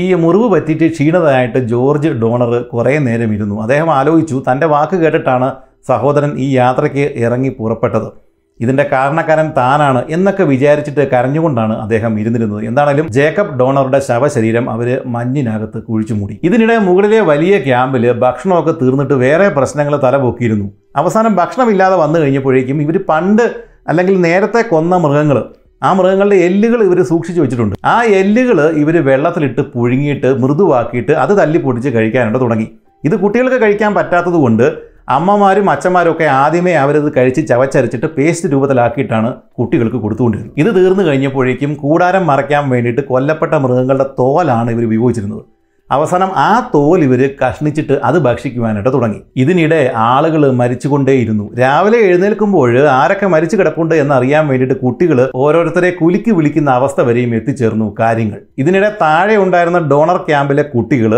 ഈ മുറിവ് പറ്റിയിട്ട് ക്ഷീണതയായിട്ട് ജോർജ് ഡോണർ കുറേ നേരം ഇരുന്നു. അദ്ദേഹം ആലോചിച്ചു. തൻ്റെ വാക്ക് കേട്ടിട്ടാണ് സഹോദരൻ ഈ യാത്രയ്ക്ക് ഇറങ്ങി പുറപ്പെട്ടത്. ഇതിൻ്റെ കാരണക്കാരൻ താനാണ് എന്നൊക്കെ വിചാരിച്ചിട്ട് കരഞ്ഞുകൊണ്ടാണ് അദ്ദേഹം ഇരുന്നിരുന്നത്. എന്താണേലും ജേക്കബ് ഡോണറുടെ ശവശരീരം അവർ മഞ്ഞിനകത്ത് കുഴിച്ചു മൂടി. ഇതിനിടെ മുകളിലെ വലിയ ക്യാമ്പിൽ ഭക്ഷണമൊക്കെ തീർന്നിട്ട് വേറെ പ്രശ്നങ്ങൾ തലപൊക്കിയിരുന്നു. അവസാനം ഭക്ഷണമില്ലാതെ വന്നു കഴിഞ്ഞപ്പോഴേക്കും ഇവർ പണ്ട് അല്ലെങ്കിൽ നേരത്തെ കൊന്ന മൃഗങ്ങൾ, ആ മൃഗങ്ങളുടെ എല്ലുകൾ ഇവർ സൂക്ഷിച്ചു വെച്ചിട്ടുണ്ട്. ആ എല്ലുകൾ ഇവർ വെള്ളത്തിലിട്ട് പുഴുങ്ങിയിട്ട് മൃദുവാക്കിയിട്ട് അത് തല്ലി പൊടിച്ച് കഴിക്കാനായിട്ട് തുടങ്ങി. ഇത് കുട്ടികൾക്ക് കഴിക്കാൻ പറ്റാത്തത് കൊണ്ട് അമ്മമാരും അച്ഛന്മാരും ഒക്കെ ആദ്യമേ അവരത് കഴിച്ച് ചവച്ചരച്ചിട്ട് പേസ്റ്റ് രൂപത്തിലാക്കിയിട്ടാണ് കുട്ടികൾക്ക് കൊടുത്തുകൊണ്ടിരുന്നത്. ഇത് തീർന്നു കഴിഞ്ഞപ്പോഴേക്കും കൂടാരം മറയ്ക്കാൻ വേണ്ടിയിട്ട് കൊല്ലപ്പെട്ട മൃഗങ്ങളുടെ തോലാണ് ഇവർ ഉപയോഗിച്ചിരുന്നത്. അവസാനം ആ തോൽ ഇവർ കഷ്ണിച്ചിട്ട് അത് ഭക്ഷിക്കുവാനായിട്ട് തുടങ്ങി. ഇതിനിടെ ആളുകൾ മരിച്ചുകൊണ്ടേയിരുന്നു. രാവിലെ എഴുന്നേൽക്കുമ്പോൾ ആരൊക്കെ മരിച്ചു കിടപ്പുണ്ട് എന്നറിയാൻ വേണ്ടിയിട്ട് കുട്ടികൾ ഓരോരുത്തരെ കുലുക്കി വിളിക്കുന്ന അവസ്ഥ വരെയും എത്തിച്ചേർന്നു കാര്യങ്ങൾ. ഇതിനിടെ താഴെ ഉണ്ടായിരുന്ന ഡോണർ ക്യാമ്പിലെ കുട്ടികൾ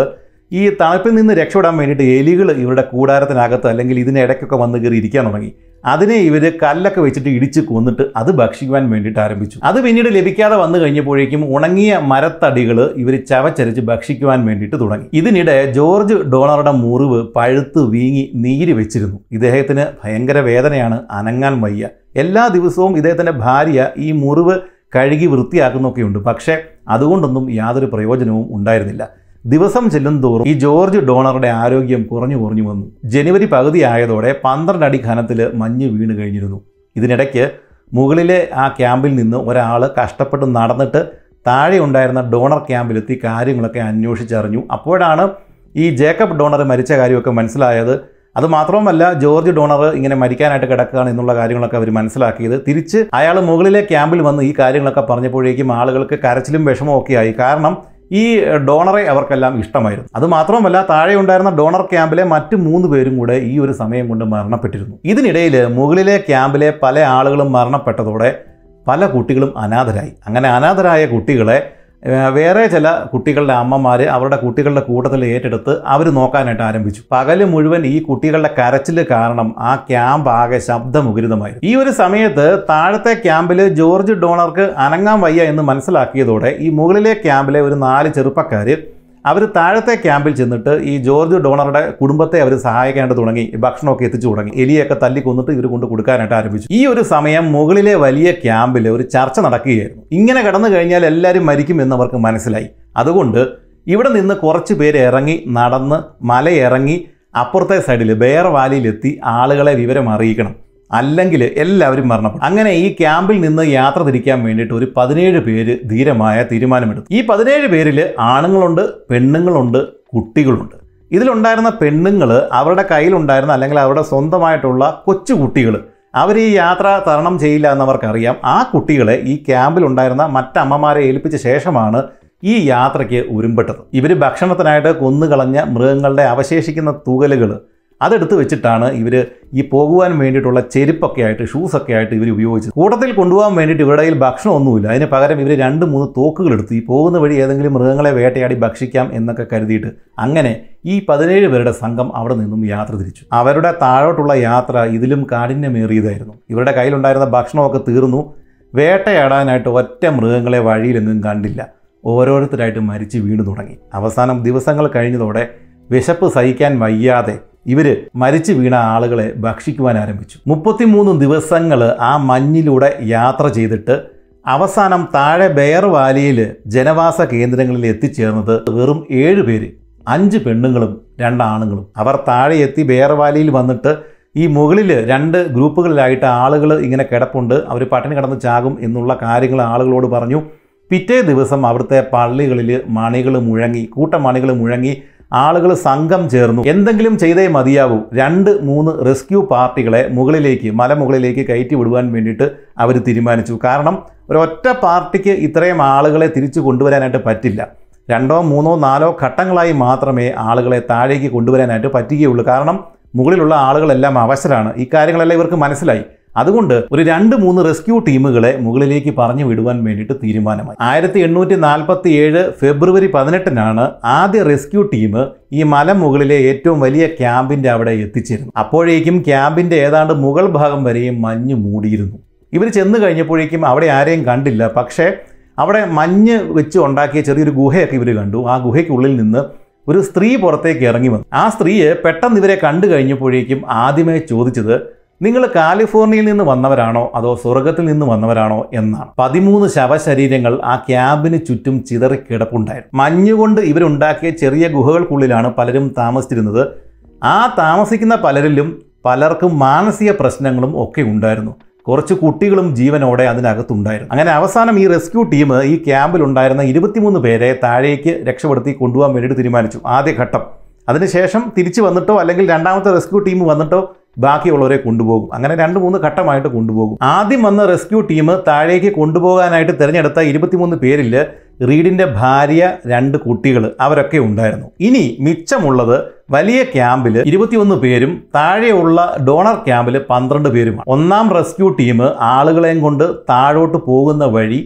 ഈ തണുപ്പിൽ നിന്ന് രക്ഷപ്പെടാൻ വേണ്ടിയിട്ട് എലികൾ ഇവരുടെ കൂടാരത്തിനകത്ത് അല്ലെങ്കിൽ ഇതിൻ്റെ ഇടയ്ക്കൊക്കെ വന്ന് കയറി ഇരിക്കാൻ തുടങ്ങി. അതിനെ ഇവർ കല്ലൊക്കെ വെച്ചിട്ട് ഇടിച്ച് കൊന്നിട്ട് അത് ഭക്ഷിക്കുവാൻ വേണ്ടിയിട്ട് ആരംഭിച്ചു. അത് പിന്നീട് ലഭിക്കാതെ വന്നു കഴിഞ്ഞപ്പോഴേക്കും ഉണങ്ങിയ മരത്തടികൾ ഇവർ ചവച്ചരച്ച് ഭക്ഷിക്കുവാൻ വേണ്ടിയിട്ട് തുടങ്ങി. ഇതിനിടെ ജോർജ് ഡോണറുടെ മുറിവ് പഴുത്ത് വീങ്ങി നീര് വെച്ചിരുന്നു. ഇദ്ദേഹത്തിന് ഭയങ്കര വേദനയാണ്, അനങ്ങാൻ വയ്യ. എല്ലാ ദിവസവും ഇദ്ദേഹത്തിൻ്റെ ഭാര്യ ഈ മുറിവ് കഴുകി വൃത്തിയാക്കുന്നൊക്കെയുണ്ട്. പക്ഷേ അതുകൊണ്ടൊന്നും യാതൊരു പ്രയോജനവും ഉണ്ടായിരുന്നില്ല. ദിവസം ചെല്ലുംതോറും ഈ ജോർജ് ഡോണറുടെ ആരോഗ്യം കുറഞ്ഞു കുറഞ്ഞു വന്നു. ജനുവരി പകുതി ആയതോടെ 12 അടി ഖനത്തിൽ മഞ്ഞ് വീണ് കഴിഞ്ഞിരുന്നു. ഇതിനിടയ്ക്ക് മുകളിലെ ആ ക്യാമ്പിൽ നിന്ന് ഒരാൾ കഷ്ടപ്പെട്ട് നടന്നിട്ട് താഴെ ഉണ്ടായിരുന്ന ഡോണർ ക്യാമ്പിലെത്തി കാര്യങ്ങളൊക്കെ അന്വേഷിച്ചറിഞ്ഞു. അപ്പോഴാണ് ഈ ജേക്കബ് ഡോണർ മരിച്ച കാര്യമൊക്കെ മനസ്സിലായത്. അതുമാത്രവുമല്ല, ജോർജ് ഡോണർ ഇങ്ങനെ മരിക്കാനായിട്ട് കിടക്കുകയാണ് എന്നുള്ള കാര്യങ്ങളൊക്കെ അവർ മനസ്സിലാക്കിയത്. തിരിച്ച് അയാൾ മുകളിലെ ക്യാമ്പിൽ വന്ന് ഈ കാര്യങ്ങളൊക്കെ പറഞ്ഞപ്പോഴേക്കും ആളുകൾക്ക് കരച്ചിലും വിഷമവും ഒക്കെ ആയി. കാരണം ഈ ഡോണറെ അവർക്കെല്ലാം ഇഷ്ടമായിരുന്നു. അതുമാത്രമല്ല, താഴെ ഉണ്ടായിരുന്ന ഡോണർ ക്യാമ്പിലെ മറ്റ് 3 പേരും കൂടെ ഈ ഒരു സമയം കൊണ്ട് മരണപ്പെട്ടിരുന്നു. ഇതിനിടയിൽ മുകളിലെ ക്യാമ്പിലെ പല ആളുകളും മരണപ്പെട്ടതോടെ പല കുട്ടികളും അനാഥരായി. അങ്ങനെ അനാഥരായ കുട്ടികളെ വേറെ ചില കുട്ടികളുടെ അമ്മമാർ അവരുടെ കുട്ടികളുടെ കൂട്ടത്തിൽ ഏറ്റെടുത്ത് അവർ നോക്കാനായിട്ട് ആരംഭിച്ചു. പകൽ മുഴുവൻ ഈ കുട്ടികളുടെ കരച്ചിൽ കാരണം ആ ക്യാമ്പ് ആകെ ശബ്ദമുഖരിതമായിരുന്നു. ഈ ഒരു സമയത്ത് താഴത്തെ ക്യാമ്പിൽ ജോർജ് ഡോണർക്ക് അനങ്ങാൻ വയ്യ എന്ന് മനസ്സിലാക്കിയതോടെ ഈ മുകളിലെ ക്യാമ്പിലെ ഒരു 4 ചെറുപ്പക്കാർ അവർ താഴത്തെ ക്യാമ്പിൽ ചെന്നിട്ട് ഈ ജോർജ് ഡോണറുടെ കുടുംബത്തെ അവർ സഹായിക്കാനായിട്ട് തുടങ്ങി. ഭക്ഷണമൊക്കെ എത്തിച്ചു തുടങ്ങി. എലിയൊക്കെ തല്ലിക്കൊന്നിട്ട് ഇവർ കൊണ്ട് കൊടുക്കാനായിട്ട് ആരംഭിച്ചു. ഈ ഒരു സമയം മുകളിലെ വലിയ ക്യാമ്പിൽ ഒരു ചർച്ച നടക്കുകയായിരുന്നു. ഇങ്ങനെ കടന്നു കഴിഞ്ഞാൽ എല്ലാവരും മരിക്കും എന്നവർക്ക് മനസ്സിലായി. അതുകൊണ്ട് ഇവിടെ നിന്ന് കുറച്ച് പേര് ഇറങ്ങി നടന്ന് മലയിറങ്ങി അപ്പുറത്തെ സൈഡിൽ ബെയർ വാലിയിലെത്തി ആളുകളെ വിവരം അറിയിക്കണം, അല്ലെങ്കിൽ എല്ലാവരും മരണപ്പെടും. അങ്ങനെ ഈ ക്യാമ്പിൽ നിന്ന് യാത്ര തിരിക്കാൻ വേണ്ടിയിട്ട് ഒരു 17 പേര് ധീരമായ തീരുമാനമെടുത്തു. ഈ 17 പേരിൽ ആണുങ്ങളുണ്ട്, പെണ്ണുങ്ങളുണ്ട്, കുട്ടികളുണ്ട്. ഇതിലുണ്ടായിരുന്ന പെണ്ണുങ്ങൾ അവരുടെ കയ്യിലുണ്ടായിരുന്ന അല്ലെങ്കിൽ അവരുടെ സ്വന്തമായിട്ടുള്ള കൊച്ചുകുട്ടികൾ, അവർ ഈ യാത്ര തരണം ചെയ്യില്ല എന്നവർക്കറിയാം. ആ കുട്ടികളെ ഈ ക്യാമ്പിലുണ്ടായിരുന്ന മറ്റമ്മമാരെ ഏൽപ്പിച്ച ശേഷമാണ് ഈ യാത്രയ്ക്ക് ഉരുമ്പെട്ടത്. ഇവർ ഭക്ഷണത്തിനായിട്ട് കൊന്നുകളഞ്ഞ മൃഗങ്ങളുടെ അവശേഷിക്കുന്ന തൂകലുകൾ അതെടുത്ത് വെച്ചിട്ടാണ് ഇവർ ഈ പോകുവാൻ വേണ്ടിയിട്ടുള്ള ചെരുപ്പൊക്കെ ആയിട്ട് ഷൂസൊക്കെ ആയിട്ട് ഇവർ ഉപയോഗിച്ചത്. കൂട്ടത്തിൽ കൊണ്ടുപോകാൻ വേണ്ടിയിട്ട് ഇവരുടെ കയ്യിൽ ഭക്ഷണമൊന്നുമില്ല. അതിന് പകരം ഇവർ 2-3 തോക്കുകൾ എടുത്ത് ഈ പോകുന്ന വഴി ഏതെങ്കിലും മൃഗങ്ങളെ വേട്ടയാടി ഭക്ഷിക്കാം എന്നൊക്കെ കരുതിയിട്ട് അങ്ങനെ ഈ 17 പേരുടെ സംഘം അവിടെ നിന്നും യാത്ര തിരിച്ചു. അവരുടെ താഴോട്ടുള്ള യാത്ര ഇതിലും കാഠിന്യമേറിയതായിരുന്നു. ഇവരുടെ കയ്യിലുണ്ടായിരുന്ന ഭക്ഷണമൊക്കെ തീർന്നു. വേട്ടയാടാനായിട്ട് ഒറ്റ മൃഗങ്ങളെ വഴിയിലെങ്ങും കണ്ടില്ല. ഓരോരുത്തരായിട്ട് മരിച്ച് വീണു തുടങ്ങി. അവസാനം ദിവസങ്ങൾ കഴിഞ്ഞതോടെ വിശപ്പ് സഹിക്കാൻ വയ്യാതെ ഇവർ മരിച്ചു വീണ ആളുകളെ ഭക്ഷിക്കുവാൻ ആരംഭിച്ചു. 33 ദിവസങ്ങൾ ആ മഞ്ഞിലൂടെ യാത്ര ചെയ്തിട്ട് അവസാനം താഴെ ബെയർ വാലിയിൽ ജനവാസ കേന്ദ്രങ്ങളിൽ എത്തിച്ചേർന്നത് വെറും 7 പേര്, 5 പെണ്ണുങ്ങളും 2 ആണുങ്ങളും. അവർ താഴെ എത്തി ബെയർ വാലിയിൽ വന്നിട്ട് ഈ മുകളിൽ 2 ഗ്രൂപ്പുകളിലായിട്ട് ആളുകൾ ഇങ്ങനെ കിടപ്പുണ്ട്, അവർ പട്ടിണി കിടന്ന് ചാകും എന്നുള്ള കാര്യങ്ങൾ ആളുകളോട് പറഞ്ഞു. പിറ്റേ ദിവസം അവിടുത്തെ പള്ളികളിൽ മണികൾ മുഴങ്ങി, കൂട്ടമണികൾ മുഴങ്ങി. ആളുകൾ സംഘം ചേർന്നു. എന്തെങ്കിലും ചെയ്തേ മതിയാവൂ. 2-3 റെസ്ക്യൂ പാർട്ടികളെ മുകളിലേക്ക് മലമുകളിലേക്ക് കയറ്റി വിടുവാൻ വേണ്ടിയിട്ട് അവർ തീരുമാനിച്ചു. കാരണം ഒരൊറ്റ പാർട്ടിക്ക് ഇത്രയും ആളുകളെ തിരിച്ചു കൊണ്ടുവരാനായിട്ട് പറ്റില്ല. 2-3-4 ഘട്ടങ്ങളായി മാത്രമേ ആളുകളെ താഴേക്ക് കൊണ്ടുവരാനായിട്ട് പറ്റുകയുള്ളൂ. കാരണം മുകളിലുള്ള ആളുകളെല്ലാം അവശരാണ്. ഈ കാര്യങ്ങളെല്ലാം ഇവർക്ക് മനസ്സിലായി. അതുകൊണ്ട് ഒരു 2-3 റെസ്ക്യൂ ടീമുകളെ മുകളിലേക്ക് പറഞ്ഞു വിടുവാൻ വേണ്ടിയിട്ട് തീരുമാനമായി. 1847 ഫെബ്രുവരി 18-നാണ് ആദ്യ റെസ്ക്യൂ ടീം ഈ മലമുകളിലെ ഏറ്റവും വലിയ ക്യാമ്പിൻ്റെ അവിടെ എത്തിച്ചേരുന്നത്. അപ്പോഴേക്കും ക്യാമ്പിൻ്റെ ഏതാണ്ട് മുകൾ ഭാഗം വരെയും മഞ്ഞ് മൂടിയിരുന്നു. ഇവർ ചെന്ന് കഴിഞ്ഞപ്പോഴേക്കും അവിടെ ആരെയും കണ്ടില്ല. പക്ഷേ അവിടെ മഞ്ഞ് വെച്ച് ഉണ്ടാക്കിയ ചെറിയൊരു ഗുഹയൊക്കെ ഇവർ കണ്ടു. ആ ഗുഹയ്ക്കുള്ളിൽ നിന്ന് ഒരു സ്ത്രീ പുറത്തേക്ക് ഇറങ്ങി വന്നു. ആ സ്ത്രീയെ പെട്ടെന്ന് ഇവരെ കണ്ടു കഴിഞ്ഞപ്പോഴേക്കും ആദ്യമേ ചോദിച്ചത്, നിങ്ങൾ കാലിഫോർണിയയിൽ നിന്ന് വന്നവരാണോ അതോ സ്വർഗത്തിൽ നിന്ന് വന്നവരാണോ എന്നാണ്. 13 ശവശരീരങ്ങൾ ആ ക്യാമ്പിന് ചുറ്റും ചിതറിക്കിടപ്പുണ്ടായിരുന്നു. മഞ്ഞുകൊണ്ട് ഇവരുണ്ടാക്കിയ ചെറിയ ഗുഹകൾക്കുള്ളിലാണ് പലരും താമസിച്ചിരുന്നത്. ആ താമസിക്കുന്ന പലരിലും പലർക്കും മാനസിക പ്രശ്നങ്ങളും ഒക്കെ ഉണ്ടായിരുന്നു. കുറച്ച് കുട്ടികളും ജീവനോടെ അതിനകത്തുണ്ടായിരുന്നു. അങ്ങനെ അവസാനം ഈ റെസ്ക്യൂ ടീം ഈ ക്യാമ്പിലുണ്ടായിരുന്ന 23 പേരെ താഴേക്ക് രക്ഷപ്പെടുത്തി കൊണ്ടുപോകാൻ വേണ്ടിയിട്ട് തീരുമാനിച്ചു. ആദ്യഘട്ടം അതിനുശേഷം തിരിച്ചു വന്നിട്ടോ അല്ലെങ്കിൽ രണ്ടാമത്തെ റെസ്ക്യൂ ടീം വന്നിട്ടോ ബാക്കിയുള്ളവരെ കൊണ്ടുപോകും. അങ്ങനെ 2-3 ഘട്ടമായിട്ട് കൊണ്ടുപോകും. ആദ്യം വന്ന റെസ്ക്യൂ ടീം താഴേക്ക് കൊണ്ടുപോകാനായിട്ട് തിരഞ്ഞെടുത്ത 23 പേരിൽ റീഡിൻ്റെ ഭാര്യ 2 കുട്ടികൾ അവരൊക്കെ ഉണ്ടായിരുന്നു. ഇനി മിച്ചമുള്ളത് വലിയ ക്യാമ്പിൽ 21 പേരും താഴെയുള്ള ഡോണർ ക്യാമ്പിൽ 12 പേരുമാണ്. ഒന്നാം റെസ്ക്യൂ ടീം ആളുകളെയും കൊണ്ട് താഴോട്ട് പോകുന്ന വഴി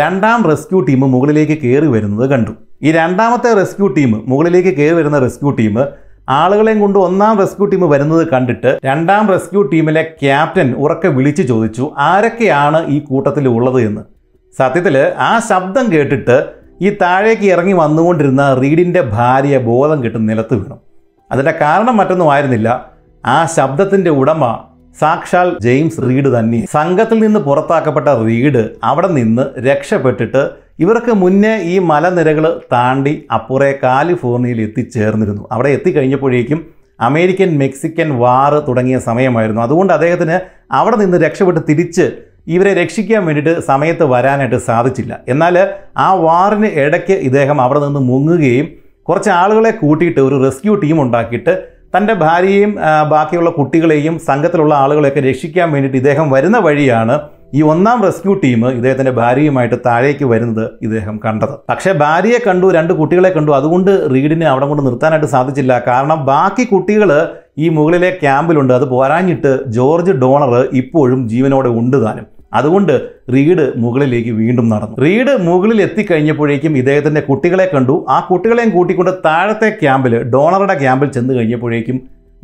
രണ്ടാം റെസ്ക്യൂ ടീം മുകളിലേക്ക് കയറി വരുന്നത് കണ്ടു. ഈ രണ്ടാമത്തെ റെസ്ക്യൂ ടീം മുകളിലേക്ക് കയറി വരുന്ന റെസ്ക്യൂ ടീം ആളുകളെയും കൊണ്ട് ഒന്നാം റെസ്ക്യൂ ടീം വരുന്നത് കണ്ടിട്ട് രണ്ടാം റെസ്ക്യൂ ടീമിലെ ക്യാപ്റ്റൻ ഉറക്കെ വിളിച്ചു ചോദിച്ചു, ആരൊക്കെയാണ് ഈ കൂട്ടത്തിൽ ഉള്ളത് എന്ന്. സത്യത്തിൽ ആ ശബ്ദം കേട്ടിട്ട് ഈ താഴേക്ക് ഇറങ്ങി വന്നുകൊണ്ടിരുന്ന റീഡിൻ്റെ ഭാര്യ ബോധം കെട്ട് നിലത്ത് വീണു. അതിൻ്റെ കാരണം മറ്റൊന്നും ആയിരുന്നില്ല, ആ ശബ്ദത്തിൻ്റെ ഉടമ സാക്ഷാൽ ജെയിംസ് റീഡ് തന്നെ. സംഘത്തിൽ നിന്ന് പുറത്താക്കപ്പെട്ട റീഡ് അവിടെ നിന്ന് രക്ഷപ്പെട്ടിട്ട് ഇവർക്ക് മുന്നേ ഈ മലനിരകൾ താണ്ടി അപ്പുറേ കാലിഫോർണിയയിൽ എത്തിച്ചേർന്നിരുന്നു. അവിടെ എത്തിക്കഴിഞ്ഞപ്പോഴേക്കും അമേരിക്കൻ മെക്സിക്കൻ വാർ തുടങ്ങിയ സമയമായിരുന്നു. അതുകൊണ്ട് അദ്ദേഹത്തിന് അവിടെ നിന്ന് രക്ഷപ്പെട്ട് തിരിച്ച് ഇവരെ രക്ഷിക്കാൻ വേണ്ടിയിട്ട് സമയത്ത് വരാനായിട്ട് സാധിച്ചില്ല. എന്നാൽ ആ വാറിന് ഇടയ്ക്ക് ഇദ്ദേഹം അവിടെ നിന്ന് മുങ്ങുകയും കുറച്ച് ആളുകളെ കൂട്ടിയിട്ട് ഒരു റെസ്ക്യൂ ടീം ഉണ്ടാക്കിയിട്ട് തൻ്റെ ഭാര്യയെയും ബാക്കിയുള്ള കുട്ടികളെയും സംഘത്തിലുള്ള ആളുകളെയൊക്കെ രക്ഷിക്കാൻ വേണ്ടിയിട്ട് ഇദ്ദേഹം വരുന്ന വഴിയാണ് ഈ ഒന്നാം റെസ്ക്യൂ ടീം ഇദ്ദേഹത്തിൻ്റെ ഭാര്യയുമായിട്ട് താഴേക്ക് വരുന്നത് ഇദ്ദേഹം കണ്ടത്. പക്ഷേ ഭാര്യയെ കണ്ടു, 2 കുട്ടികളെ കണ്ടു. അതുകൊണ്ട് റീഡിനെ അവിടെ കൊണ്ട് നിർത്താനായിട്ട് സാധിച്ചില്ല. കാരണം ബാക്കി കുട്ടികൾ ഈ മുകളിലെ ക്യാമ്പിലുണ്ട്. അത് പോരാഞ്ഞിട്ട് ജോർജ് ഡോണർ ഇപ്പോഴും ജീവനോടെ ഉണ്ട് താനും. അതുകൊണ്ട് റീഡ് മുകളിലേക്ക് വീണ്ടും നടന്നു. റീഡ് മുകളിൽ എത്തിക്കഴിഞ്ഞപ്പോഴേക്കും ഇദ്ദേഹത്തിൻ്റെ കുട്ടികളെ കണ്ടു. ആ കുട്ടികളെയും കൂട്ടിക്കൊണ്ട് താഴത്തെ ക്യാമ്പിൽ ഡോണറുടെ ക്യാമ്പിൽ ചെന്ന് കഴിഞ്ഞപ്പോഴേക്കും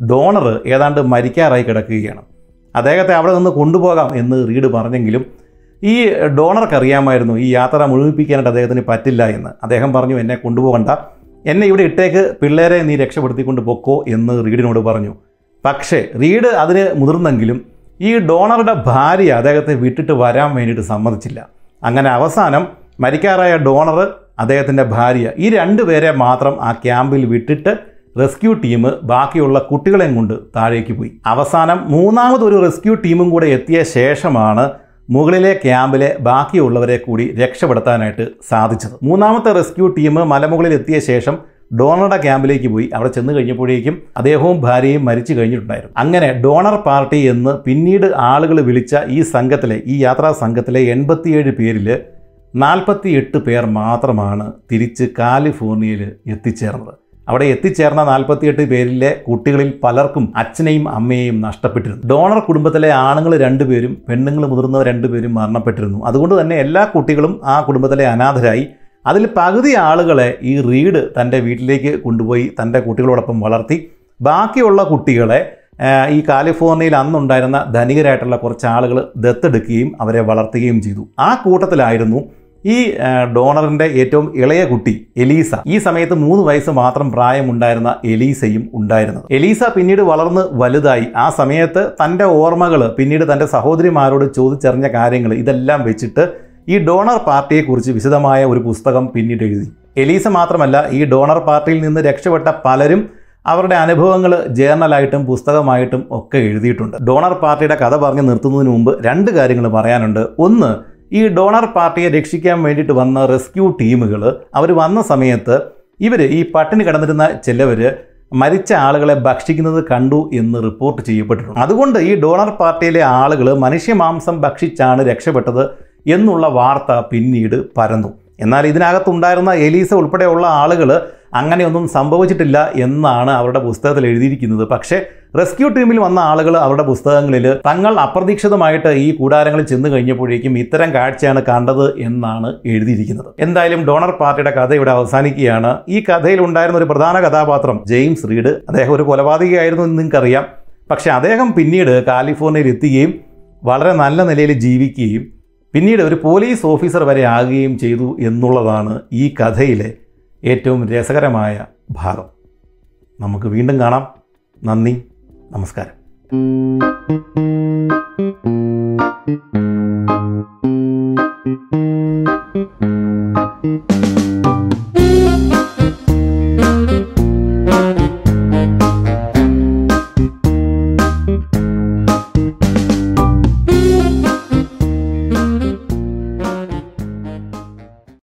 ഡോണർ ഏതാണ്ട് മരിക്കാറായി കിടക്കുകയാണ്. അദ്ദേഹത്തെ അവിടെ നിന്ന് കൊണ്ടുപോകാം എന്ന് റീഡ് പറഞ്ഞെങ്കിലും ഈ ഡോണർക്കറിയാമായിരുന്നു ഈ യാത്ര മുഴുമിപ്പിക്കാനായിട്ട് അദ്ദേഹത്തിന് പറ്റില്ല എന്ന്. അദ്ദേഹം പറഞ്ഞു, എന്നെ കൊണ്ടുപോകണ്ട, എന്നെ ഇവിടെ ഇട്ടേക്ക്, പിള്ളേരെ നീ രക്ഷപ്പെടുത്തിക്കൊണ്ട് പൊക്കോ എന്ന് റീഡിനോട് പറഞ്ഞു. പക്ഷേ റീഡ് അതിന് മുതിർന്നെങ്കിലും ഈ ഡോണറുടെ ഭാര്യ അദ്ദേഹത്തെ വിട്ടിട്ട് വരാൻ വേണ്ടിയിട്ട് സമ്മതിച്ചില്ല. അങ്ങനെ അവസാനം മരിക്കാറായ ഡോണർ അദ്ദേഹത്തിൻ്റെ ഭാര്യ ഈ 2 പേരെ മാത്രം ആ ക്യാമ്പിൽ വിട്ടിട്ട് റെസ്ക്യൂ ടീം ബാക്കിയുള്ള കുട്ടികളെയും കൊണ്ട് താഴേക്ക് പോയി. അവസാനം മൂന്നാമതൊരു റെസ്ക്യൂ ടീമും കൂടെ എത്തിയ ശേഷമാണ് മുകളിലെ ക്യാമ്പിലെ ബാക്കിയുള്ളവരെ കൂടി രക്ഷപ്പെടുത്താനായിട്ട് സാധിച്ചത്. മൂന്നാമത്തെ റെസ്ക്യൂ ടീം മലമുകളിൽ എത്തിയ ശേഷം ഡോണറുടെ ക്യാമ്പിലേക്ക് പോയി. അവിടെ ചെന്ന് കഴിഞ്ഞപ്പോഴേക്കും അദ്ദേഹവും ഭാര്യയും മരിച്ചു കഴിഞ്ഞിട്ടുണ്ടായിരുന്നു. അങ്ങനെ ഡോണർ പാർട്ടി എന്ന് പിന്നീട് ആളുകൾ വിളിച്ച ഈ സംഘത്തിലെ ഈ യാത്രാ സംഘത്തിലെ 87 പേരിൽ 48 പേർ മാത്രമാണ് തിരിച്ച് കാലിഫോർണിയയിൽ എത്തിച്ചേർന്നത്. അവിടെ എത്തിച്ചേർന്ന 48 പേരിലെ കുട്ടികളിൽ പലർക്കും അച്ഛനെയും അമ്മയെയും നഷ്ടപ്പെട്ടിരുന്നു. ഡോണർ കുടുംബത്തിലെ ആണുങ്ങൾ 2 പേരും പെണ്ണുങ്ങൾ മുതിർന്ന 2 പേരും മരണപ്പെട്ടിരുന്നു. അതുകൊണ്ട് തന്നെ എല്ലാ കുട്ടികളും ആ കുടുംബത്തിലെ അനാഥരായി. അതിൽ പകുതി ആളുകളെ ഈ റീഡ് തൻ്റെ വീട്ടിലേക്ക് കൊണ്ടുപോയി തൻ്റെ കുട്ടികളോടൊപ്പം വളർത്തി. ബാക്കിയുള്ള കുട്ടികളെ ഈ കാലിഫോർണിയയിൽ അന്നുണ്ടായിരുന്ന ധനികരായിട്ടുള്ള കുറച്ച് ആളുകൾ ദത്തെടുക്കുകയും അവരെ വളർത്തുകയും ചെയ്തു. ആ കൂട്ടത്തിലായിരുന്നു ഈ ഡോണറിൻ്റെ ഏറ്റവും ഇളയ കുട്ടി എലീസ. ഈ സമയത്ത് 3 വയസ്സ് മാത്രം പ്രായമുണ്ടായിരുന്ന എലീസയും ഉണ്ടായിരുന്നത്. എലീസ പിന്നീട് വളർന്ന് വലുതായി. ആ സമയത്ത് തൻ്റെ ഓർമ്മകൾ പിന്നീട് തൻ്റെ സഹോദരിമാരോട് ചോദിച്ചറിഞ്ഞ കാര്യങ്ങൾ ഇതെല്ലാം വെച്ചിട്ട് ഈ ഡോണർ പാർട്ടിയെക്കുറിച്ച് വിശദമായ ഒരു പുസ്തകം പിന്നീട് എഴുതി. എലീസ മാത്രമല്ല, ഈ ഡോണർ പാർട്ടിയിൽ നിന്ന് രക്ഷപ്പെട്ട പലരും അവരുടെ അനുഭവങ്ങൾ ജേർണലായിട്ടും പുസ്തകമായിട്ടും ഒക്കെ എഴുതിയിട്ടുണ്ട്. ഡോണർ പാർട്ടിയുടെ കഥ പറഞ്ഞ് നിർത്തുന്നതിന് മുമ്പ് 2 കാര്യങ്ങൾ പറയാനുണ്ട്. ഒന്ന്, ഈ ഡോണർ പാർട്ടിയെ രക്ഷിക്കാൻ വേണ്ടിയിട്ട് വന്ന റെസ്ക്യൂ ടീമുകൾ അവർ വന്ന സമയത്ത് ഇവർ ഈ പട്ടിണി കിടന്നിരുന്ന ചിലവർ മരിച്ച ആളുകളെ ഭക്ഷിക്കുന്നത് കണ്ടു എന്ന് റിപ്പോർട്ട് ചെയ്യപ്പെട്ടിട്ടുണ്ട്. അതുകൊണ്ട് ഈ ഡോണർ പാർട്ടിയിലെ ആളുകൾ മനുഷ്യമാംസം ഭക്ഷിച്ചാണ് രക്ഷപ്പെട്ടത് എന്നുള്ള വാർത്ത പിന്നീട് പരന്നു. എന്നാൽ ഇതിനകത്തുണ്ടായിരുന്ന എലീസ ഉൾപ്പെടെയുള്ള ആളുകൾ അങ്ങനെയൊന്നും സംഭവിച്ചിട്ടില്ല എന്നാണ് അവരുടെ പുസ്തകത്തിൽ എഴുതിയിരിക്കുന്നത്. പക്ഷേ റെസ്ക്യൂ ടീമിൽ വന്ന ആളുകൾ അവരുടെ പുസ്തകങ്ങളിൽ തങ്ങൾ അപ്രതീക്ഷിതമായിട്ട് ഈ കൂടാരങ്ങളിൽ ചെന്ന് കഴിഞ്ഞപ്പോഴേക്കും ഇത്തരം കാഴ്ചയാണ് കണ്ടത് എന്നാണ് എഴുതിയിരിക്കുന്നത്. എന്തായാലും ഡോണർ പാർട്ടിയുടെ കഥ ഇവിടെ അവസാനിക്കുകയാണ്. ഈ കഥയിൽ ഉണ്ടായിരുന്ന ഒരു പ്രധാന കഥാപാത്രം ജെയിംസ് റീഡ്, അദ്ദേഹം ഒരു കൊലപാതകയായിരുന്നു എന്ന് നിങ്ങൾക്കറിയാം. പക്ഷേ അദ്ദേഹം പിന്നീട് കാലിഫോർണിയയിൽ എത്തുകയും വളരെ നല്ല നിലയിൽ ജീവിക്കുകയും പിന്നീട് ഒരു പോലീസ് ഓഫീസർ വരെ ആകുകയും ചെയ്തു എന്നുള്ളതാണ് ഈ കഥയിലെ ഏറ്റവും രസകരമായ ഭാഗം. നമുക്ക് വീണ്ടും കാണാം. നന്ദി, നമസ്കാരം.